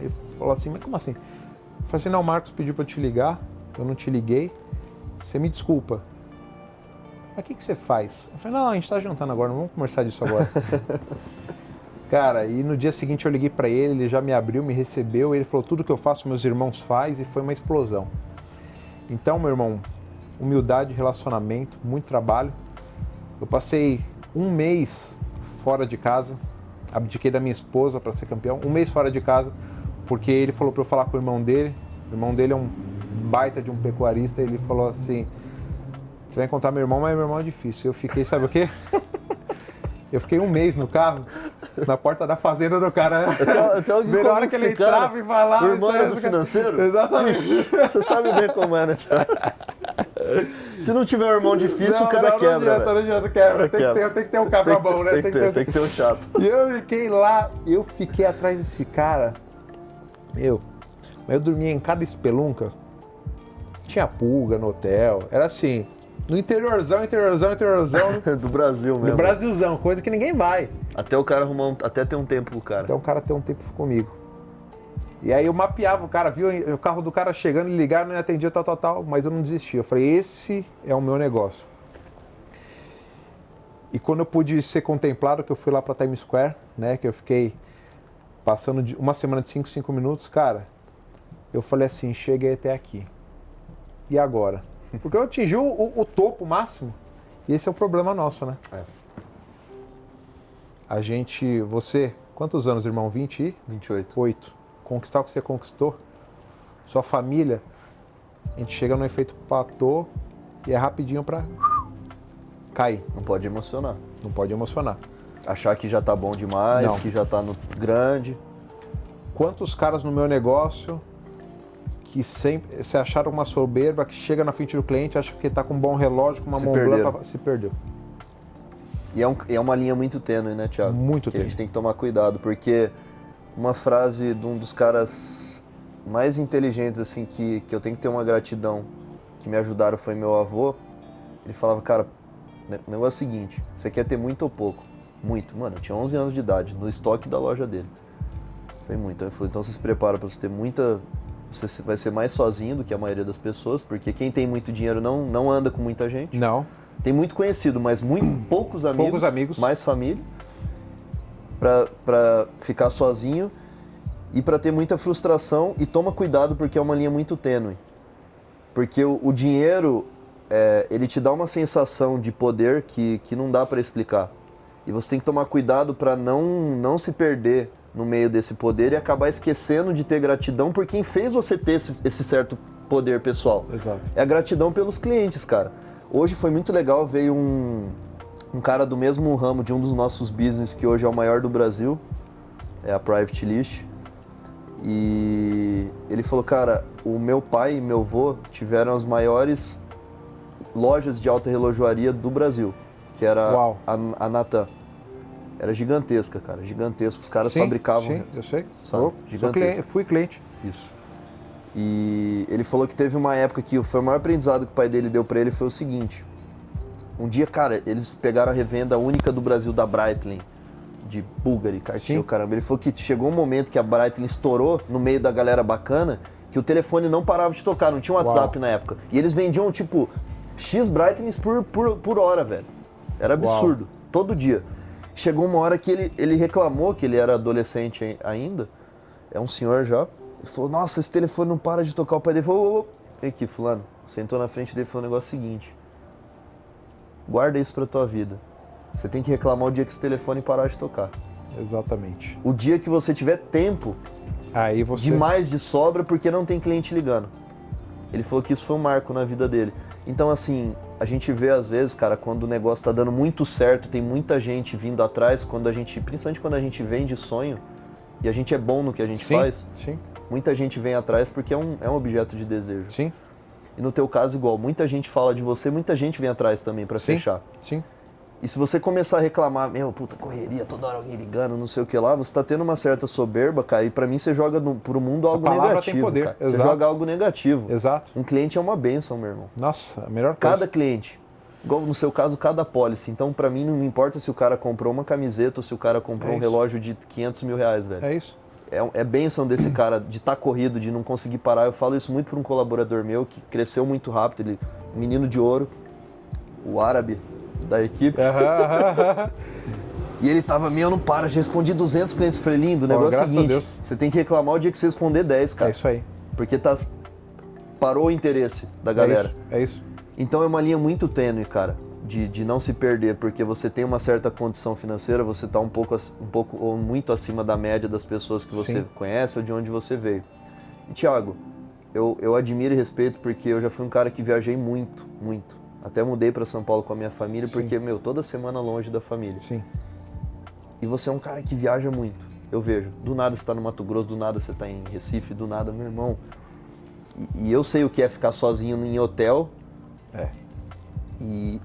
Ele falou assim, mas como assim? Eu falei assim, não, o Marcos pediu pra eu te ligar, eu não te liguei, você me desculpa. Mas o que você faz? Eu falei, não, a gente tá jantando agora, não vamos conversar disso agora. Cara, e no dia seguinte eu liguei pra ele, ele já me abriu, me recebeu, ele falou, tudo que eu faço, meus irmãos faz, e foi uma explosão. Então, meu irmão, humildade, relacionamento, muito trabalho. Eu passei um mês fora de casa, abdiquei da minha esposa para ser campeão, um mês fora de casa, porque ele falou para eu falar com o irmão dele. O irmão dele é um baita de um pecuarista, ele falou assim, você vai encontrar meu irmão, mas meu irmão é difícil. Eu fiquei, sabe o quê? Eu fiquei um mês no carro, na porta da fazenda do cara. Na hora que ele entrava e falava... O irmão era do financeiro? Exatamente. Você sabe bem como é, né, Thiago? Se não tiver um irmão difícil, o cara quebra. Não adianta, quebra. Tem que ter um cabra bom, né? Tem que ter um chato. E eu fiquei lá, eu fiquei atrás desse cara. Mas eu dormia em cada espelunca. Tinha pulga no hotel, era assim... No interiorzão. Do Brasil mesmo. Do Brasilzão, coisa que ninguém vai. Até o cara até ter um tempo com o cara. Até o cara ter um tempo comigo. E aí eu mapeava o cara, viu o carro do cara chegando, ele ligava, não atendia, mas eu não desistia. Eu falei, esse é o meu negócio. E quando eu pude ser contemplado, que eu fui lá pra Times Square, né, que eu fiquei passando de uma semana de 5 minutos, cara, eu falei assim, cheguei até aqui. E agora? Porque eu atingi o topo máximo, e esse é o problema nosso, né? É. Você, quantos anos, irmão? 20? 28. 8. Conquistar o que você conquistou, sua família, a gente chega no efeito platô e é rapidinho pra cair. Não pode emocionar. Achar que já tá bom demais, não. Que já tá no grande. Quantos caras no meu negócio... que sempre se acharam uma soberba, que chega na frente do cliente, acha que está com um bom relógio, com uma Montblanc, se perdeu. E é uma linha muito tênue, né, Thiago? Muito tênue. A gente tem que tomar cuidado, porque uma frase de um dos caras mais inteligentes, assim, que eu tenho que ter uma gratidão, que me ajudaram, foi meu avô. Ele falava, cara, o negócio é o seguinte, você quer ter muito ou pouco? Muito. Mano, eu tinha 11 anos de idade, no estoque da loja dele. Foi muito. Ele falou, então você se prepara para você ter muita... Você vai ser mais sozinho do que a maioria das pessoas, porque quem tem muito dinheiro não anda com muita gente. Não. Tem muito conhecido, mas muito poucos amigos, mais família, para ficar sozinho e para ter muita frustração. E toma cuidado, porque é uma linha muito tênue. Porque o dinheiro, ele te dá uma sensação de poder que não dá para explicar. E você tem que tomar cuidado para não se perder no meio desse poder e acabar esquecendo de ter gratidão por quem fez você ter esse certo poder pessoal. Exato. É a gratidão pelos clientes, cara. Hoje foi muito legal, veio um cara do mesmo ramo de um dos nossos business, que hoje é o maior do Brasil, é a Private List, e ele falou, cara, o meu pai e meu avô tiveram as maiores lojas de alta relojoaria do Brasil, que era a Natan. Era gigantesca, cara. Gigantesco. Os caras fabricavam... Sim, eu sei. Fui cliente. Isso. E ele falou que teve uma época que o maior aprendizado que o pai dele deu pra ele foi o seguinte. Um dia, cara, eles pegaram a revenda única do Brasil da Breitling, de Bulgari, Cartier, caramba. Ele falou que chegou um momento que a Breitling estourou no meio da galera bacana, que o telefone não parava de tocar, não tinha WhatsApp na época. E eles vendiam, tipo, X Breitlings por hora, velho. Era absurdo, todo dia. Chegou uma hora que ele reclamou, que ele era adolescente ainda, é um senhor já. Ele falou, nossa, esse telefone não para de tocar. O pai dele falou, vem aqui, fulano. Sentou na frente dele e falou o negócio seguinte. Guarda isso pra tua vida. Você tem que reclamar o dia que esse telefone parar de tocar. Exatamente. O dia que você tiver tempo, aí você... demais de sobra, porque não tem cliente ligando. Ele falou que isso foi um marco na vida dele. Então, assim, a gente vê às vezes, cara, quando o negócio tá dando muito certo, tem muita gente vindo atrás, quando a gente, principalmente quando a gente vende sonho, e a gente é bom no que a gente faz, muita gente vem atrás porque é um objeto de desejo. Sim. E no teu caso, igual, muita gente fala de você, muita gente vem atrás também pra fechar. Sim. E se você começar a reclamar, meu, puta, correria, toda hora alguém ligando, não sei o que lá, você tá tendo uma certa soberba, cara, e pra mim você joga pro mundo algo negativo, tem poder, cara. Exato. Você joga algo negativo. Exato. Um cliente é uma bênção, meu irmão. Nossa, a melhor coisa. Cada cliente, igual no seu caso, cada policy. Então, pra mim, não importa se o cara comprou uma camiseta ou se o cara comprou um relógio de R$500 mil, velho. É isso. É bênção desse cara de estar corrido, de não conseguir parar. Eu falo isso muito pra um colaborador meu que cresceu muito rápido, ele, menino de ouro, o árabe da equipe. E ele tava, eu não paro, já respondi 200 clientes. Falei, lindo, o negócio é o seguinte, você tem que reclamar o dia que você responder 10, cara. É isso aí. Porque parou o interesse da galera. É isso. Então é uma linha muito tênue, cara, de não se perder, porque você tem uma certa condição financeira, você tá um pouco ou muito acima da média das pessoas que você conhece ou de onde você veio. E, Thiago, eu admiro e respeito porque eu já fui um cara que viajei muito, muito. Até mudei para São Paulo com a minha família, porque, toda semana longe da família. Sim. E você é um cara que viaja muito, eu vejo. Do nada você tá no Mato Grosso, do nada você tá em Recife, do nada, meu irmão. E eu sei o que é ficar sozinho em hotel. É.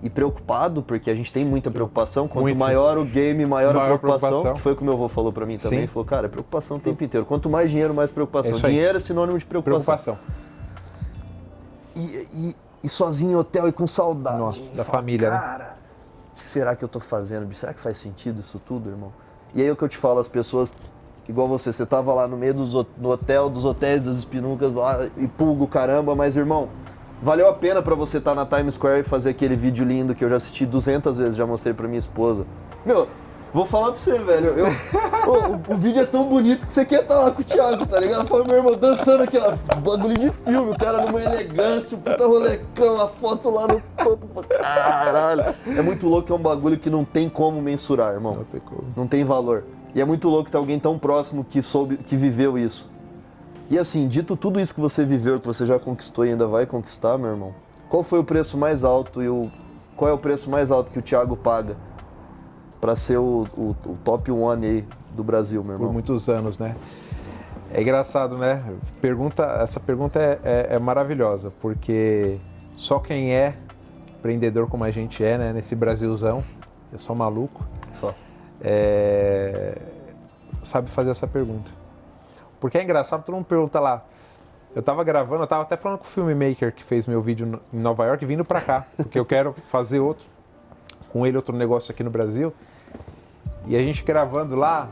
E preocupado, porque a gente tem muita preocupação. Quanto maior o game, maior a preocupação. Que foi o que meu avô falou para mim também. Ele falou, cara, é preocupação o tempo inteiro. Quanto mais dinheiro, mais preocupação. Isso dinheiro é sinônimo de preocupação. E sozinho em hotel e com saudade. Nossa, da família, cara, né? O que será que eu tô fazendo? Será que faz sentido isso tudo, irmão? E aí é o que eu te falo, as pessoas, igual você tava lá no meio do hotel, dos hotéis, das espinucas lá, e pulga o caramba, mas, irmão, valeu a pena pra você estar na Times Square e fazer aquele vídeo lindo que eu já assisti 200 vezes, já mostrei pra minha esposa. Meu, vou falar pra você, velho, o vídeo é tão bonito que você quer estar lá com o Thiago, tá ligado? Fala, meu irmão, dançando aqui, ó, bagulho de filme, o cara numa elegância, o puta rolecão, a foto lá no topo, caralho. É muito louco, é um bagulho que não tem como mensurar, irmão. Não tem como. Não tem valor. E é muito louco ter alguém tão próximo que viveu isso. E assim, dito tudo isso que você viveu, que você já conquistou e ainda vai conquistar, meu irmão, qual foi o preço mais alto qual é o preço mais alto que o Thiago paga para ser o top 1 aí do Brasil, meu irmão? Por muitos anos, né? É engraçado, né? Essa pergunta é maravilhosa, porque só quem é empreendedor como a gente é, né? Nesse Brasilzão, eu sou maluco, sabe fazer essa pergunta. Porque é engraçado, todo mundo pergunta lá. Eu tava até falando com o filmmaker que fez meu vídeo em Nova York, vindo pra cá, porque eu quero fazer outro negócio aqui no Brasil. E a gente gravando lá,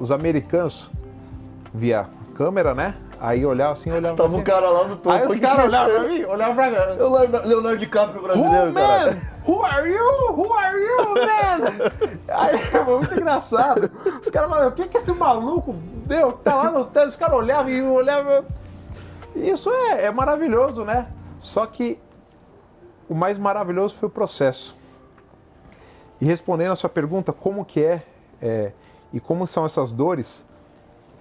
os americanos, via câmera, né? Aí olhava tava assim. Um cara lá no topo. Aí os caras olhavam pra mim, olhavam pra cá. Leonardo DiCaprio brasileiro, cara. Who are you? Who are you, man? Aí é muito engraçado. Os caras falavam, o que esse maluco deu? Tá lá no teto, os caras olhavam. Isso é maravilhoso, né? Só que o mais maravilhoso foi o processo. E respondendo a sua pergunta, como que e como são essas dores,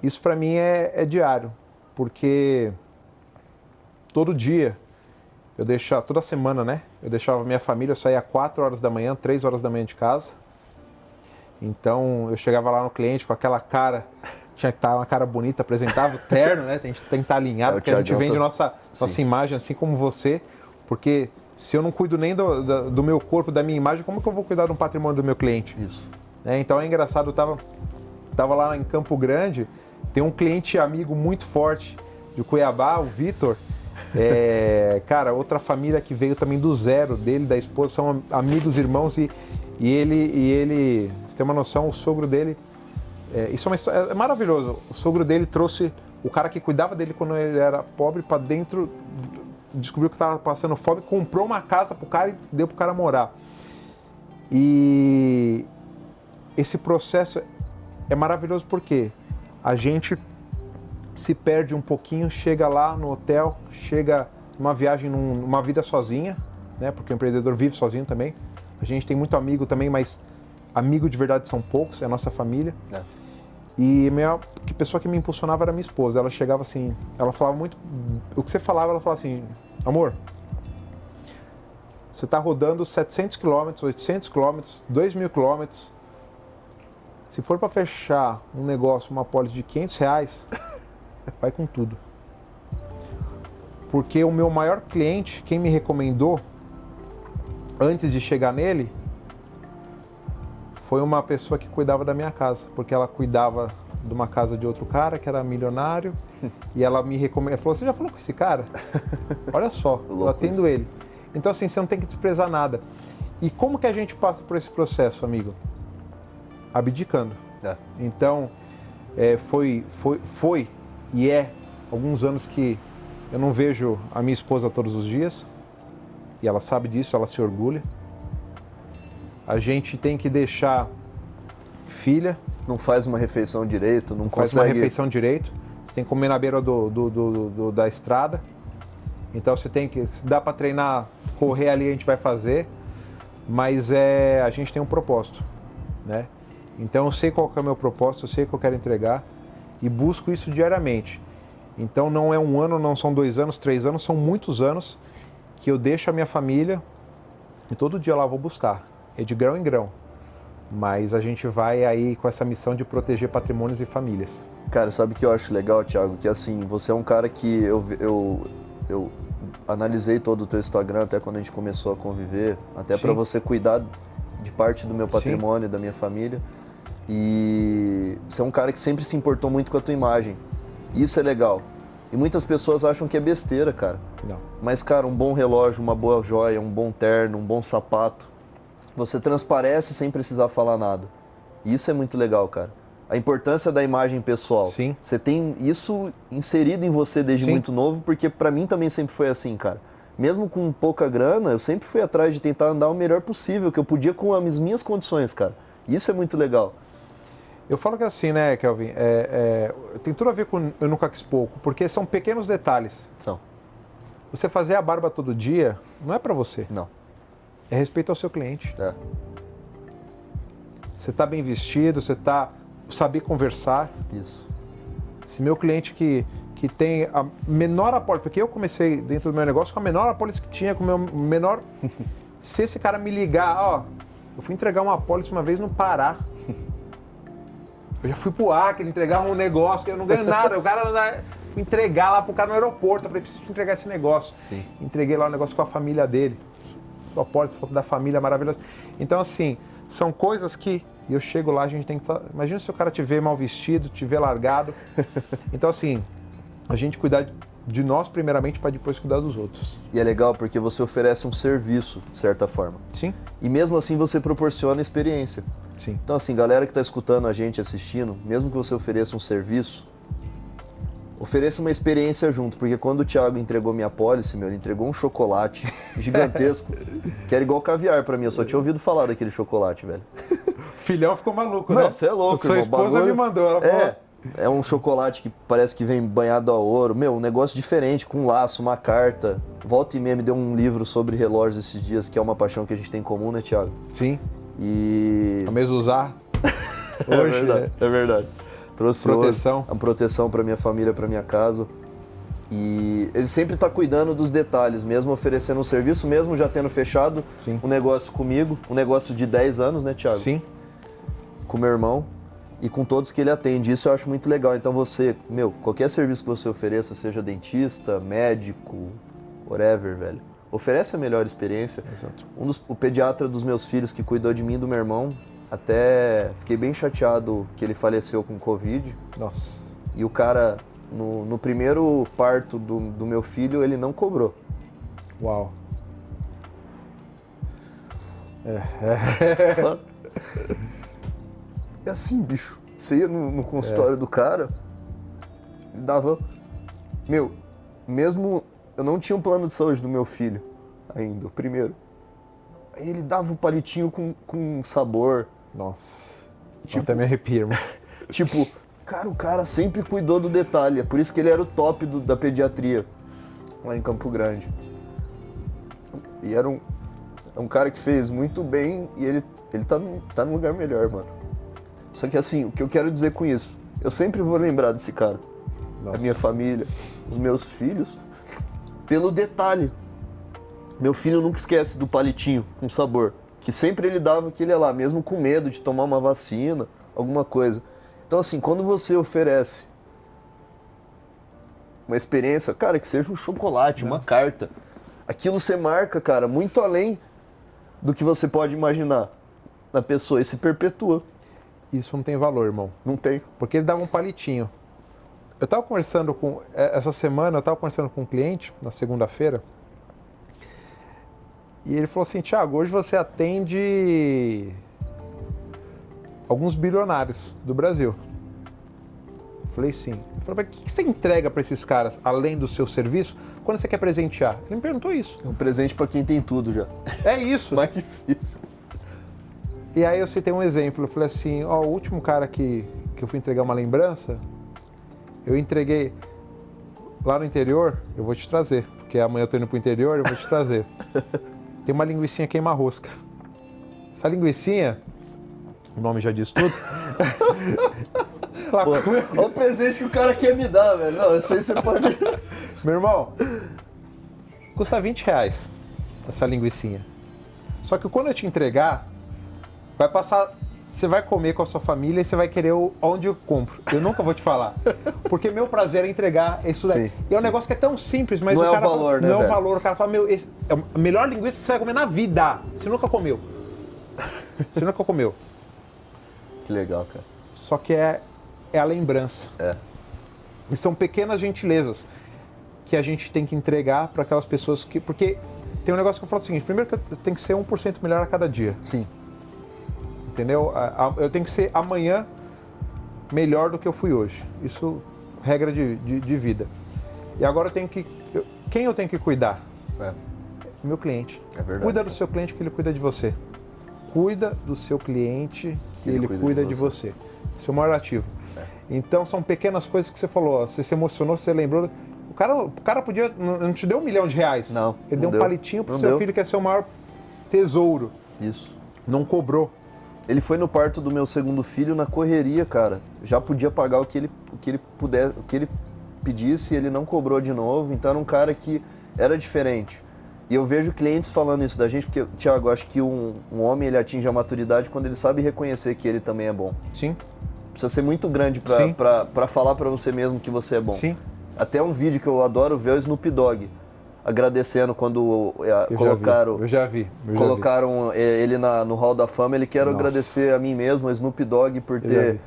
isso pra mim é diário. Porque todo dia, toda semana, né? Eu deixava minha família, eu saía 4 horas da manhã, 3 horas da manhã de casa. Então eu chegava lá no cliente com aquela cara, tinha que estar uma cara bonita, apresentava o terno, né? A gente tem que estar alinhado, porque a gente vende nossa imagem, assim como você. Porque se eu não cuido nem do meu corpo, da minha imagem, como que eu vou cuidar do patrimônio do meu cliente? Isso. É, então é engraçado, eu tava lá em Campo Grande, tem um cliente amigo muito forte de Cuiabá, o Vitor. Cara, outra família que veio também do zero dele, da esposa, são amigos, irmãos, e ele, você tem uma noção, o sogro dele, isso é uma história, é maravilhoso, o sogro dele trouxe o cara que cuidava dele quando ele era pobre para dentro, descobriu que estava passando fome, comprou uma casa pro cara e deu pro cara morar. E esse processo é maravilhoso porque a gente se perde um pouquinho, chega lá no hotel, chega numa viagem, numa vida sozinha, né? Porque o empreendedor vive sozinho também. A gente tem muito amigo também, mas amigo de verdade são poucos, é a nossa família. É. E a pessoa que me impulsionava era minha esposa. Ela chegava assim, ela falava muito... O que você falava, ela falava assim, amor, você está rodando 700 km, 800 km, 2.000 km. Se for para fechar um negócio, uma apólice de R$500, vai com tudo. Porque o meu maior cliente, quem me recomendou, antes de chegar nele, foi uma pessoa que cuidava da minha casa, porque ela cuidava de uma casa de outro cara que era milionário. Sim. E ela me recomendou, falou, você já falou com esse cara? Olha só, eu atendo ele. Então assim, você não tem que desprezar nada. E como que a gente passa por esse processo, amigo? Abdicando. É. Então, foi e é alguns anos que eu não vejo a minha esposa todos os dias, e ela sabe disso, ela se orgulha. A gente tem que deixar filha... Não faz uma refeição direito, não consegue... Faz uma refeição direito, tem que comer na beira da estrada. Então você tem que... Se dá para treinar, correr ali, a gente vai fazer. Mas a gente tem um propósito, né? Então eu sei qual que é o meu propósito, eu sei o que eu quero entregar e busco isso diariamente. Então não é um ano, não são 2 anos, 3 anos, são muitos anos que eu deixo a minha família e todo dia lá eu vou buscar. É de grão em grão, mas a gente vai aí com essa missão de proteger patrimônios e famílias. Cara, sabe o que eu acho legal, Thiago? Que assim, você é um cara que eu analisei todo o teu Instagram até quando a gente começou a conviver, até para você cuidar de parte do meu patrimônio, da minha família, e você é um cara que sempre se importou muito com a tua imagem, isso é legal. E muitas pessoas acham que é besteira, cara. Não. Mas, cara, um bom relógio, uma boa joia, um bom terno, um bom sapato, você transparece sem precisar falar nada. Isso é muito legal, cara. A importância da imagem pessoal. Sim. Você tem isso inserido em você desde muito novo, porque pra mim também sempre foi assim, cara. Mesmo com pouca grana, eu sempre fui atrás de tentar andar o melhor possível, que eu podia com as minhas condições, cara. Isso é muito legal. Eu falo que assim, né, Kelvin, tem tudo a ver com eu nunca quis pouco, porque são pequenos detalhes. São. Você fazer a barba todo dia não é pra você. Não. É respeito ao seu cliente. É. Você está bem vestido, você está... Saber conversar. Isso. Se meu cliente que tem a menor apólice... Porque eu comecei dentro do meu negócio com a menor apólice que tinha, com o meu menor... Se esse cara me ligar, ó... Eu fui entregar uma apólice uma vez no Pará. Eu já fui pro Acre entregar um negócio que eu não ganho nada. O cara... Fui entregar lá pro cara no aeroporto. Eu falei, preciso entregar esse negócio. Sim. Entreguei lá o negócio com a família dele. A foto da família maravilhosa. Então, assim, são coisas que eu chego lá, a gente tem que estar... Imagina se o cara te vê mal vestido, te vê largado. Então, assim, a gente cuidar de nós primeiramente para depois cuidar dos outros. E é legal porque você oferece um serviço, de certa forma. Sim. E mesmo assim você proporciona experiência. Sim. Então, assim, galera que está escutando a gente, assistindo, mesmo que você ofereça um serviço, ofereça uma experiência junto, porque quando o Thiago entregou minha apólice, ele entregou um chocolate gigantesco, que era igual caviar pra mim, eu só tinha ouvido falar daquele chocolate, velho. Filhão ficou maluco, né? Não, você é louco, irmão. Sua esposa me mandou, ela falou... É um chocolate que parece que vem banhado a ouro, um negócio diferente, com um laço, uma carta. Volta e meia me deu um livro sobre relógios esses dias, que é uma paixão que a gente tem em comum, né, Thiago? Sim. E... A mesmo usar hoje, é verdade. Trouxe proteção. Uma proteção para minha família, para minha casa. E ele sempre está cuidando dos detalhes, mesmo oferecendo um serviço, mesmo já tendo fechado um negócio comigo, um negócio de 10 anos, né, Thiago? Sim. Com meu irmão e com todos que ele atende. Isso eu acho muito legal. Então você, qualquer serviço que você ofereça, seja dentista, médico, whatever, velho, oferece a melhor experiência. Exato. O pediatra dos meus filhos que cuidou de mim e do meu irmão, até fiquei bem chateado que ele faleceu com Covid. Nossa. E o cara No primeiro parto do meu filho, ele não cobrou. Uau. É assim, bicho. Você ia no consultório do cara e dava... Meu, mesmo... Eu não tinha um plano de saúde do meu filho ainda, o primeiro. Aí ele dava o palitinho com sabor. Nossa. Tipo, até me arrepio, mano. Tipo, cara, o cara sempre cuidou do detalhe. É por isso que ele era o top da pediatria lá em Campo Grande. E era um cara que fez muito bem e ele tá num lugar melhor, mano. Só que assim, o que eu quero dizer com isso? Eu sempre vou lembrar desse cara. Nossa. A minha família, os meus filhos, pelo detalhe. Meu filho nunca esquece do palitinho com sabor, que sempre ele dava que ele ia lá, mesmo com medo de tomar uma vacina, alguma coisa. Então assim, quando você oferece uma experiência, cara, que seja um chocolate, uma carta, aquilo você marca, cara, muito além do que você pode imaginar na pessoa e se perpetua. Isso não tem valor, irmão. Não tem. Porque ele dava um palitinho. Eu tava conversando com um cliente, na segunda-feira, e ele falou assim, Thiago, hoje você atende alguns bilionários do Brasil. Eu falei, sim. Ele falou, mas o que você entrega para esses caras, além do seu serviço, quando você quer presentear? Ele me perguntou isso. É um presente para quem tem tudo já. É isso. Mais difícil. E aí eu citei um exemplo. Eu falei assim, ó, o último cara que eu fui entregar uma lembrança, eu entreguei lá no interior, eu vou te trazer. Porque amanhã eu tô indo pro interior, eu vou te trazer. Tem uma linguicinha queima-rosca. Essa linguicinha, o nome já diz tudo. Pô, olha o presente que o cara quer me dar, velho. Não, isso aí você pode... Meu irmão, custa R$20 essa linguicinha. Só que quando eu te entregar, vai passar... Você vai comer com a sua família e você vai querer onde eu compro. Eu nunca vou te falar. Porque meu prazer é entregar isso daí. E é um negócio que é tão simples, mas não o cara é o valor, fala, né? Não é o valor. O cara fala, meu, esse é a melhor linguiça que você vai comer na vida. Você nunca comeu. Você nunca comeu. Que legal, cara. Só que é a lembrança. É. E são pequenas gentilezas que a gente tem que entregar para aquelas pessoas que... Porque tem um negócio que eu falo o seguinte, primeiro que tem que ser 1% melhor a cada dia. Sim. Entendeu? Eu tenho que ser amanhã melhor do que eu fui hoje. Isso, regra de vida. E agora eu tenho que... Quem eu tenho que cuidar? Meu cliente. É verdade. Cuida do seu cliente que ele cuida de você. Cuida do seu cliente que ele cuida de você. Seu maior ativo. É. Então, são pequenas coisas que você falou. Ó, você se emocionou, você lembrou. O cara podia... Não te deu R$1 milhão. Não. Ele deu um palitinho pro seu filho que é seu maior tesouro. Isso. Não cobrou. Ele foi no parto do meu segundo filho na correria, cara. Já podia pagar o que ele pedisse, ele não cobrou de novo. Então era um cara que era diferente. E eu vejo clientes falando isso da gente, porque, Thiago, acho que um homem ele atinge a maturidade quando ele sabe reconhecer que ele também é bom. Sim. Precisa ser muito grande pra falar pra você mesmo que você é bom. Sim. Até um vídeo que eu adoro ver é o Snoop Dogg. Agradecendo quando colocaram ele no Hall da Fama. Ele quer agradecer a mim mesmo, a Snoop Dogg, por ter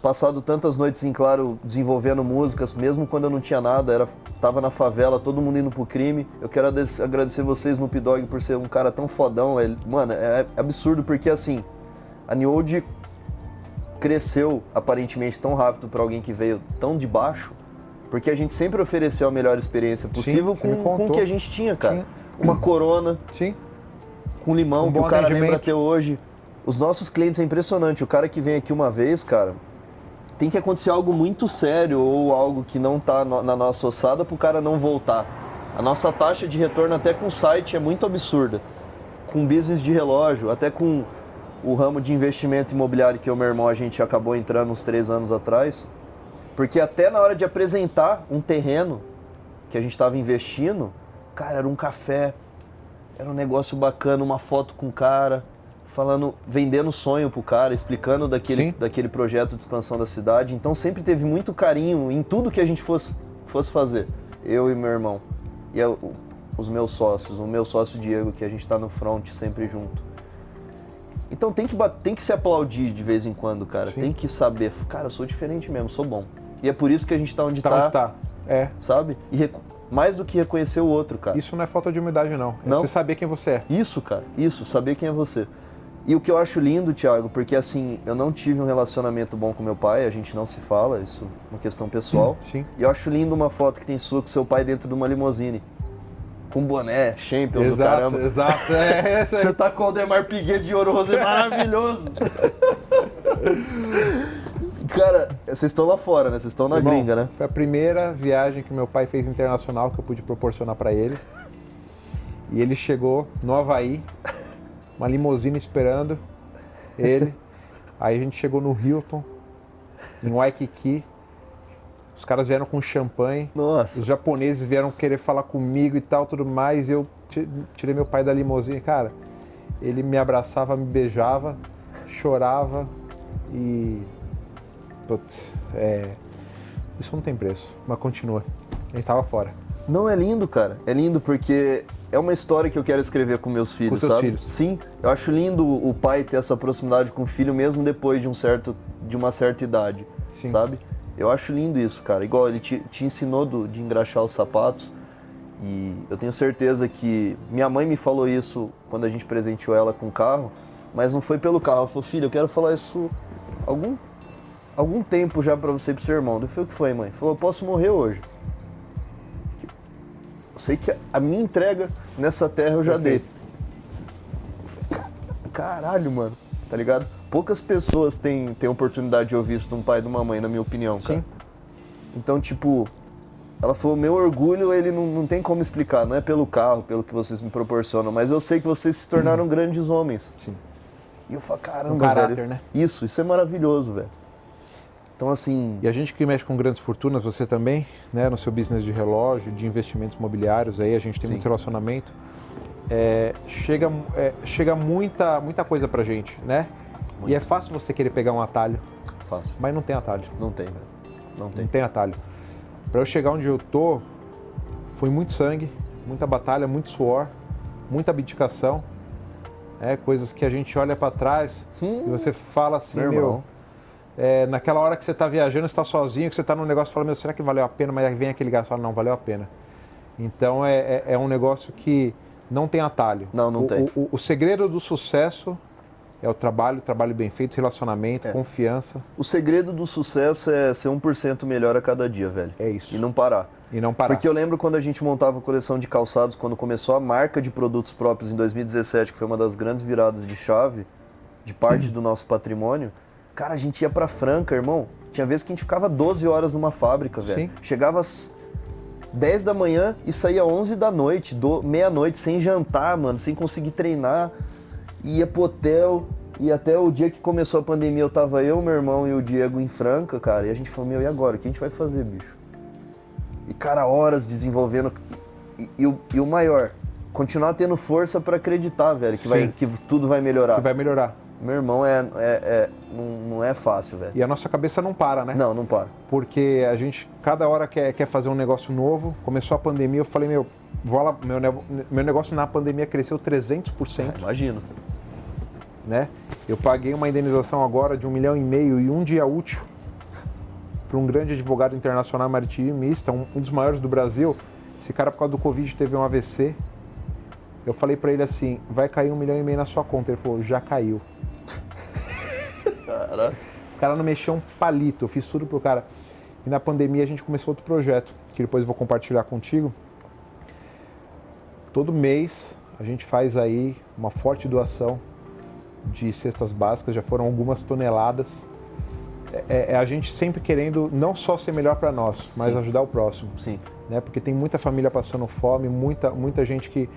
passado tantas noites em claro desenvolvendo músicas, mesmo quando eu não tinha nada, tava na favela, todo mundo indo pro crime. Eu quero agradecer você, Snoop Dogg, por ser um cara tão fodão. Ele, mano, é absurdo, porque assim, a New Old cresceu aparentemente tão rápido pra alguém que veio tão de baixo. Porque a gente sempre ofereceu a melhor experiência possível com o que a gente tinha, cara. Sim. Uma Corona, sim, com limão, que o cara lembra até hoje. Os nossos clientes é impressionante. O cara que vem aqui uma vez, cara, tem que acontecer algo muito sério ou algo que não tá na nossa ossada pro cara não voltar. A nossa taxa de retorno até com o site é muito absurda. Com business de relógio, até com o ramo de investimento imobiliário que eu e meu irmão a gente acabou entrando uns 3 anos atrás. Porque até na hora de apresentar um terreno que a gente estava investindo, cara, era um café, era um negócio bacana, uma foto com o cara, vendendo sonho pro cara, explicando daquele projeto de expansão da cidade. Então sempre teve muito carinho em tudo que a gente fosse fazer, eu e meu irmão. E os meus sócios, o meu sócio Diego, que a gente está no front sempre junto. Então tem que se aplaudir de vez em quando, cara. Sim. Tem que saber, cara, eu sou diferente mesmo, sou bom. E é por isso que a gente tá onde tá. É. Sabe? E mais do que reconhecer o outro, cara. Isso não é falta de humildade, não. É você saber quem você é. Isso, cara. Isso, saber quem é você. E o que eu acho lindo, Thiago, porque assim, eu não tive um relacionamento bom com meu pai, a gente não se fala, isso é uma questão pessoal. Sim. E eu acho lindo uma foto que tem sua com seu pai dentro de uma limusine. Com boné, Champions, exato, do caramba. Exato, é essa aí. Você tá com o Aldemar Piguet de ouro rosé, maravilhoso. Cara, vocês estão lá fora, né? Vocês estão na gringa, né? Foi a primeira viagem que meu pai fez internacional que eu pude proporcionar pra ele. E ele chegou no Havaí, uma limusine esperando ele. Aí a gente chegou no Hilton, em Waikiki. Os caras vieram com champanhe. Nossa. Os japoneses vieram querer falar comigo e tal, tudo mais. Eu tirei meu pai da limusine. Cara, ele me abraçava, me beijava, chorava e... Putz, isso não tem preço, mas continua. A gente tava fora. Não, é lindo, cara. É lindo porque é uma história que eu quero escrever com meus filhos, com seus filhos. Sim, eu acho lindo o pai ter essa proximidade com o filho mesmo depois de uma certa idade, sim, sabe? Eu acho lindo isso, cara. Igual ele te ensinou de engraxar os sapatos e eu tenho certeza que... Minha mãe me falou isso quando a gente presenteou ela com o carro, mas não foi pelo carro. Ela falou, filho, eu quero falar isso algum tempo já pra você e pro seu irmão. Eu falei, o que foi, mãe? Falou, eu posso morrer hoje. Eu sei que a minha entrega nessa terra eu já dei. Eu falei, caralho, mano, tá ligado? Poucas pessoas têm oportunidade de ouvir isso de um pai e de uma mãe, na minha opinião, cara. Sim. Então, tipo, ela falou, meu orgulho, ele não tem como explicar, não é pelo carro, pelo que vocês me proporcionam, mas eu sei que vocês se tornaram grandes homens. Sim. E eu falo, caramba, caráter, velho, né? Isso é maravilhoso, velho. Então, assim... E a gente que mexe com grandes fortunas, você também, né? No seu business de relógio, de investimentos imobiliários, aí a gente tem, sim, muito relacionamento. Chega muita coisa pra gente, né? Muito. E é fácil você querer pegar um atalho. Fácil. Mas não tem atalho. Não tem, velho. Não tem atalho. Pra eu chegar onde eu tô, foi muito sangue, muita batalha, muito suor, muita abdicação. Coisas que a gente olha pra trás e você fala assim, meu... naquela hora que você está viajando, você está sozinho, que você está num negócio e fala, meu, será que valeu a pena? Mas aí vem aquele gasto e fala, não, valeu a pena. Então é um negócio que não tem atalho. Não tem. O segredo do sucesso é o trabalho bem feito, relacionamento, confiança. O segredo do sucesso é ser 1% melhor a cada dia, velho. É isso. E não parar. Porque eu lembro quando a gente montava a coleção de calçados, quando começou a marca de produtos próprios em 2017, que foi uma das grandes viradas de chave, de parte do nosso patrimônio. Cara, a gente ia pra Franca, irmão. Tinha vezes que a gente ficava 12 horas numa fábrica, velho. Sim. Chegava às 10 da manhã e saía 11 da noite, meia-noite, sem jantar, mano, sem conseguir treinar. Ia pro hotel. E até o dia que começou a pandemia, eu, meu irmão e o Diego em Franca, cara. E a gente falou, meu, e agora? O que a gente vai fazer, bicho? E, cara, horas desenvolvendo. E o maior, continuar tendo força pra acreditar, velho, que tudo vai melhorar. Que vai melhorar. Meu irmão, não é fácil, velho. E a nossa cabeça não para, né? Não para. Porque a gente, cada hora quer fazer um negócio novo. Começou a pandemia, eu falei, meu negócio na pandemia cresceu 300%. Imagino. Né? Eu paguei uma indenização agora de 1,5 milhão e um dia útil para um grande advogado internacional maritimista, um dos maiores do Brasil. Esse cara, por causa do Covid, teve um AVC. Eu falei para ele assim, vai cair 1,5 milhão na sua conta. Ele falou, já caiu. Caraca. O cara não mexeu um palito, eu fiz tudo pro cara. E na pandemia a gente começou outro projeto, que depois eu vou compartilhar contigo. Todo mês a gente faz aí uma forte doação de cestas básicas, já foram algumas toneladas. É a gente sempre querendo não só ser melhor para nós, mas, sim, ajudar o próximo. Sim. Né? Porque tem muita família passando fome, muita gente que...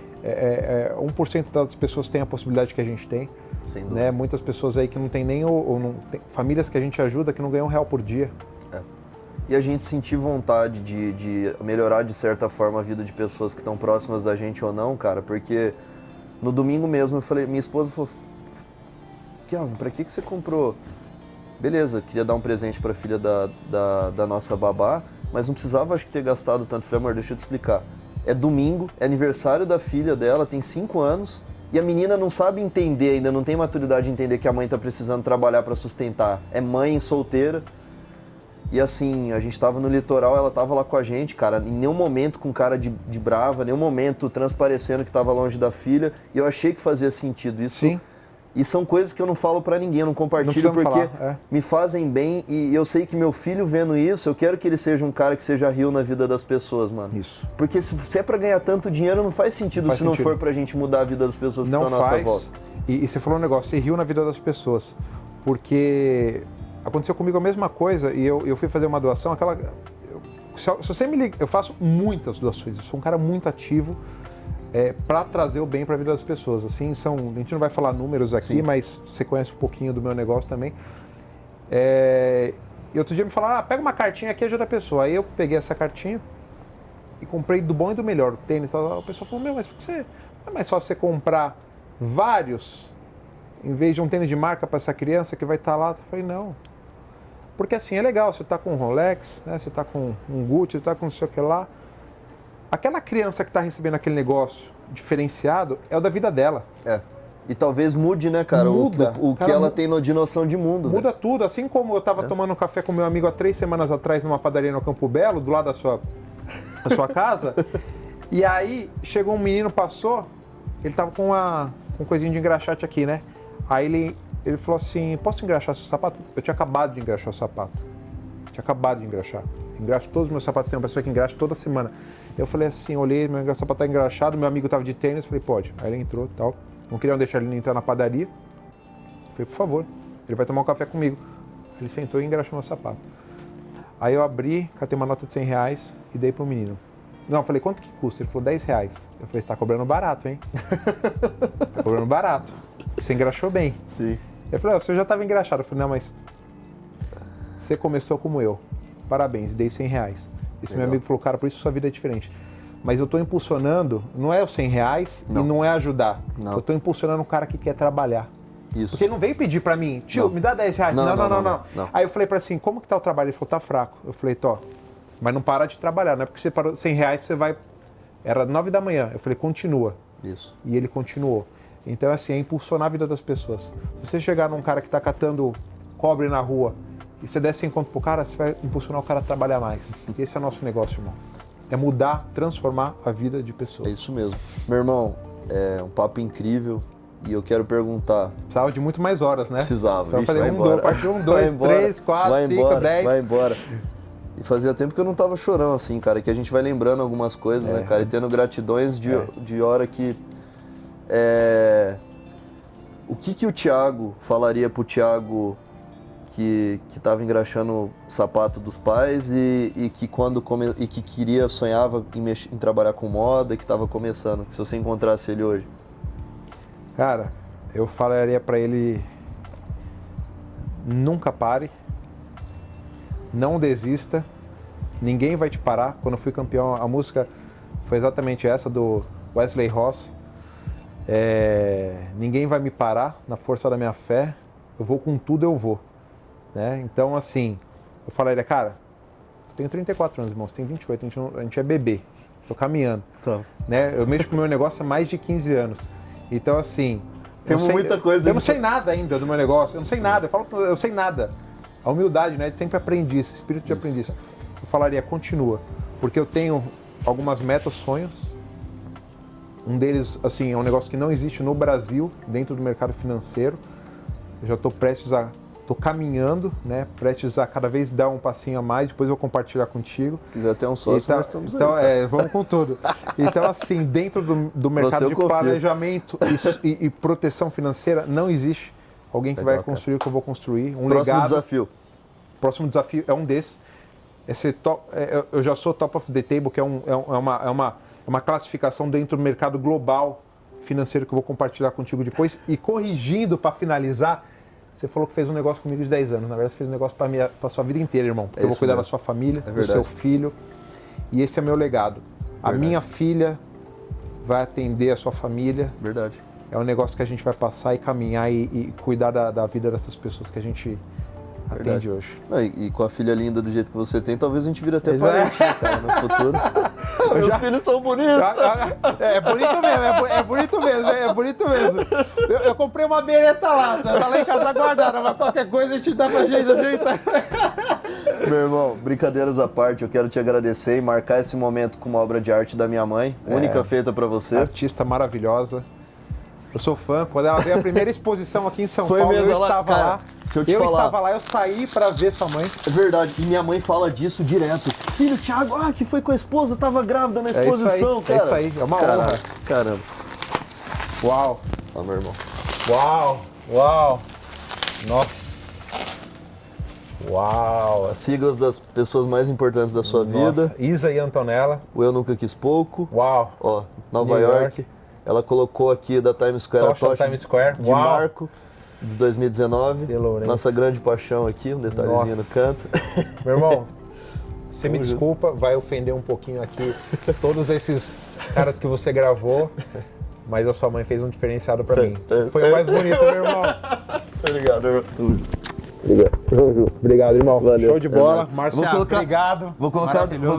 1% das pessoas tem a possibilidade que a gente tem. Sem dúvida. Né? Muitas pessoas aí que não tem nem... Ou não, tem famílias que a gente ajuda que não ganham R$1 por dia. É. E a gente sentir vontade de melhorar, de certa forma, a vida de pessoas que estão próximas da gente ou não, cara. Porque no domingo mesmo eu falei... Minha esposa falou... Kelvin, pra que você comprou... Beleza, queria dar um presente para a filha da nossa babá, mas não precisava, acho que, ter gastado tanto. Falei, amor, deixa eu te explicar. É domingo, é aniversário da filha dela, tem 5 anos, e a menina não sabe entender ainda, não tem maturidade de entender que a mãe tá precisando trabalhar para sustentar. É mãe solteira. E assim, a gente tava no litoral, ela tava lá com a gente, cara, em nenhum momento com cara de brava, em nenhum momento transparecendo que tava longe da filha. E eu achei que fazia sentido isso. Sim. E são coisas que eu não falo pra ninguém, eu não compartilho, não porque me fazem bem. E eu sei que meu filho vendo isso, eu quero que ele seja um cara que seja real na vida das pessoas, mano. Isso. Porque se é pra ganhar tanto dinheiro, não faz sentido, não faz se sentido. Não for pra gente mudar a vida das pessoas que estão à nossa volta. E você falou um negócio, ser real na vida das pessoas. Porque aconteceu comigo a mesma coisa e eu fui fazer uma doação, aquela... Se você me liga, eu faço muitas doações, eu sou um cara muito ativo. Para trazer o bem para a vida das pessoas. Assim, a gente não vai falar números aqui, Sim. mas você conhece um pouquinho do meu negócio também. E outro dia me falaram, pega uma cartinha aqui e ajuda a pessoa. Aí eu peguei essa cartinha e comprei do bom e do melhor, o tênis e tal. O pessoal falou, mas por que você não é mais fácil você comprar vários, em vez de um tênis de marca para essa criança que vai estar lá? Eu falei, não. Porque assim, é legal, você está com um Rolex, né? Você está com um Gucci, você está com não sei o que lá. Aquela criança que está recebendo aquele negócio diferenciado é o da vida dela. É. E talvez mude, né, cara? Muda, o que ela tem de noção de mundo. Muda, né? Tudo. Assim como eu estava tomando um café com meu amigo há 3 semanas atrás numa padaria no Campo Belo, do lado da sua casa. E aí chegou um menino, passou, ele estava com uma coisinha de engraxate aqui, né? Aí ele falou assim, posso engraxar seu sapato? Eu tinha acabado de engraxar o sapato. Engraxo todos os meus sapatos, tem uma pessoa que engraxa toda semana. Eu falei assim, olhei, meu sapato tá engraxado, meu amigo tava de tênis, falei, pode. Aí ele entrou e tal. Não queriam deixar ele entrar na padaria. Falei, por favor, ele vai tomar um café comigo. Ele sentou e engraxou meu sapato. Aí eu abri, catei uma nota de R$100 e dei pro menino. Não, eu falei, quanto que custa? Ele falou, R$10. Eu falei, você tá cobrando barato, hein? Tá cobrando barato. Você engraxou bem. Sim. Ele falou, o senhor já tava engraxado. Eu falei, não, mas você começou como eu. Parabéns, dei R$100. Esse Legal. Meu amigo falou, cara, por isso sua vida é diferente. Mas eu estou impulsionando, não é os R$100 não. e não é ajudar. Não. Eu estou impulsionando um cara que quer trabalhar. Isso. Porque ele não veio pedir para mim, tio, não. me dá R$10. Não. Aí eu falei para ele assim, como que tá o trabalho? Ele falou, tá fraco. Eu falei, tô, mas não para de trabalhar, não é porque você parou R$100, você vai... Era 9 da manhã. Eu falei, continua. Isso. E ele continuou. Então, assim, é impulsionar a vida das pessoas. Se você chegar num cara que está catando cobre na rua, e você der 100 conto pro cara, você vai impulsionar o cara a trabalhar mais. Esse é o nosso negócio, irmão. É mudar, transformar a vida de pessoas. É isso mesmo. Meu irmão, é um papo incrível e eu quero perguntar... Precisava de muito mais horas, né? Precisava. Vixe, vai embora. Partiu 1, 2, 3, 4, 5, 10... Vai embora. E fazia tempo que eu não tava chorando assim, cara, que a gente vai lembrando algumas coisas, né, cara? E tendo gratidões de hora que... O que o Thiago falaria pro Thiago... que estava engraxando o sapato dos pais e que queria, sonhava em trabalhar com moda, que estava começando, que se você encontrasse ele hoje? Cara, eu falaria para ele, nunca pare, não desista, ninguém vai te parar. Quando eu fui campeão, a música foi exatamente essa, do Wesley Ross, ninguém vai me parar, na força da minha fé, eu vou com tudo, eu vou. Né? Então, assim, eu falaria, cara, eu tenho 34 anos, irmão, você tem 28, a gente é bebê, tô caminhando. Tá. Né? Eu mexo com o meu negócio há mais de 15 anos. Então, assim, eu não sei nada ainda do meu negócio, eu não sei nada, eu falo que eu sei nada. A humildade, né, de sempre aprendiz, espírito de aprendiz. Eu falaria, continua, porque eu tenho algumas metas, sonhos. Um deles, assim, é um negócio que não existe no Brasil, dentro do mercado financeiro. Eu já tô prestes a... Estou caminhando, né? Prestes a cada vez dar um passinho a mais, depois eu vou compartilhar contigo. Se quiser ter um sócio, nós estamos então, aí. Então, vamos com tudo. Então, assim, dentro do mercado de planejamento e proteção financeira, não existe alguém que Legal, vai construir o que eu vou construir. Um Próximo legado. Desafio. Próximo desafio é um desses. Eu já sou top of the table, que é uma classificação dentro do mercado global financeiro que eu vou compartilhar contigo depois. E corrigindo, para finalizar... Você falou que fez um negócio comigo de 10 anos. Na verdade, você fez um negócio para sua vida inteira, irmão. Porque eu vou cuidar da sua família, do seu filho. E esse é meu legado. A minha filha vai atender a sua família. Verdade. É um negócio que a gente vai passar e caminhar e cuidar da vida dessas pessoas que a gente atende hoje. Não, e com a filha linda do jeito que você tem, talvez a gente vire até parente, né, cara, no futuro. Meus filhos são bonitos. É bonito mesmo, é bonito mesmo. Eu comprei uma bereta lá em casa guardada, mas qualquer coisa a gente dá pra gente ajeitar. Meu irmão, brincadeiras à parte, eu quero te agradecer e marcar esse momento com uma obra de arte da minha mãe, única feita pra você. Artista maravilhosa. Eu sou fã. Quando ela veio a primeira exposição aqui em São Paulo, mesmo, eu estava lá. Se eu te falar, estava lá, eu saí pra ver sua mãe. É verdade. E minha mãe fala disso direto. Filho, Thiago, que foi com a esposa, tava grávida na exposição, cara. É isso aí, é uma honra. Caramba. Uau. Olha, meu irmão. Uau, uau. Nossa. Uau. As siglas das pessoas mais importantes da sua vida. Isa e Antonella. O Eu Nunca Quis Pouco. Uau. Ó, Nova York. Ela colocou aqui da Times Square, a tocha Times Square. De Marco, de 2019. Nossa grande paixão aqui, um detalhezinho no canto. Meu irmão, você me desculpa, vai ofender um pouquinho aqui todos esses caras que você gravou, mas a sua mãe fez um diferenciado pra mim. Foi o mais bonito, meu irmão. Obrigado, meu irmão. Obrigado, irmão. Valeu. Show de bola. Marcelo, obrigado. Vou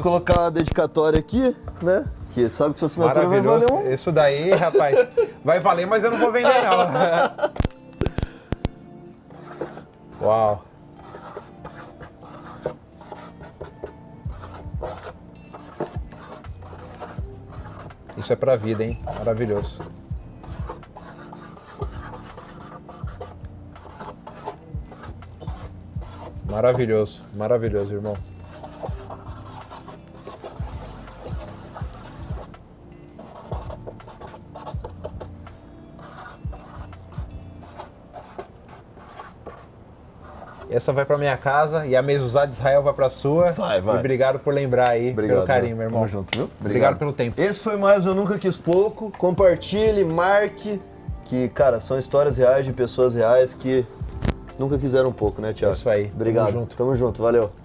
colocar a dedicatória aqui, né? Que sabe que sua assinatura vai valer um... Isso daí, rapaz, vai valer, mas eu não vou vender, não. Uau. Isso é pra vida, hein? Maravilhoso. Maravilhoso, maravilhoso, irmão. Essa vai pra minha casa e a mezuzá de Israel vai pra sua. Vai. E obrigado por lembrar aí, pelo carinho, meu irmão. Tamo junto, viu? Obrigado pelo tempo. Esse foi mais Eu Nunca Quis Pouco. Compartilhe, marque, que, cara, são histórias reais de pessoas reais que nunca quiseram pouco, né, Thiago? Isso aí. Obrigado. Tamo junto. Valeu.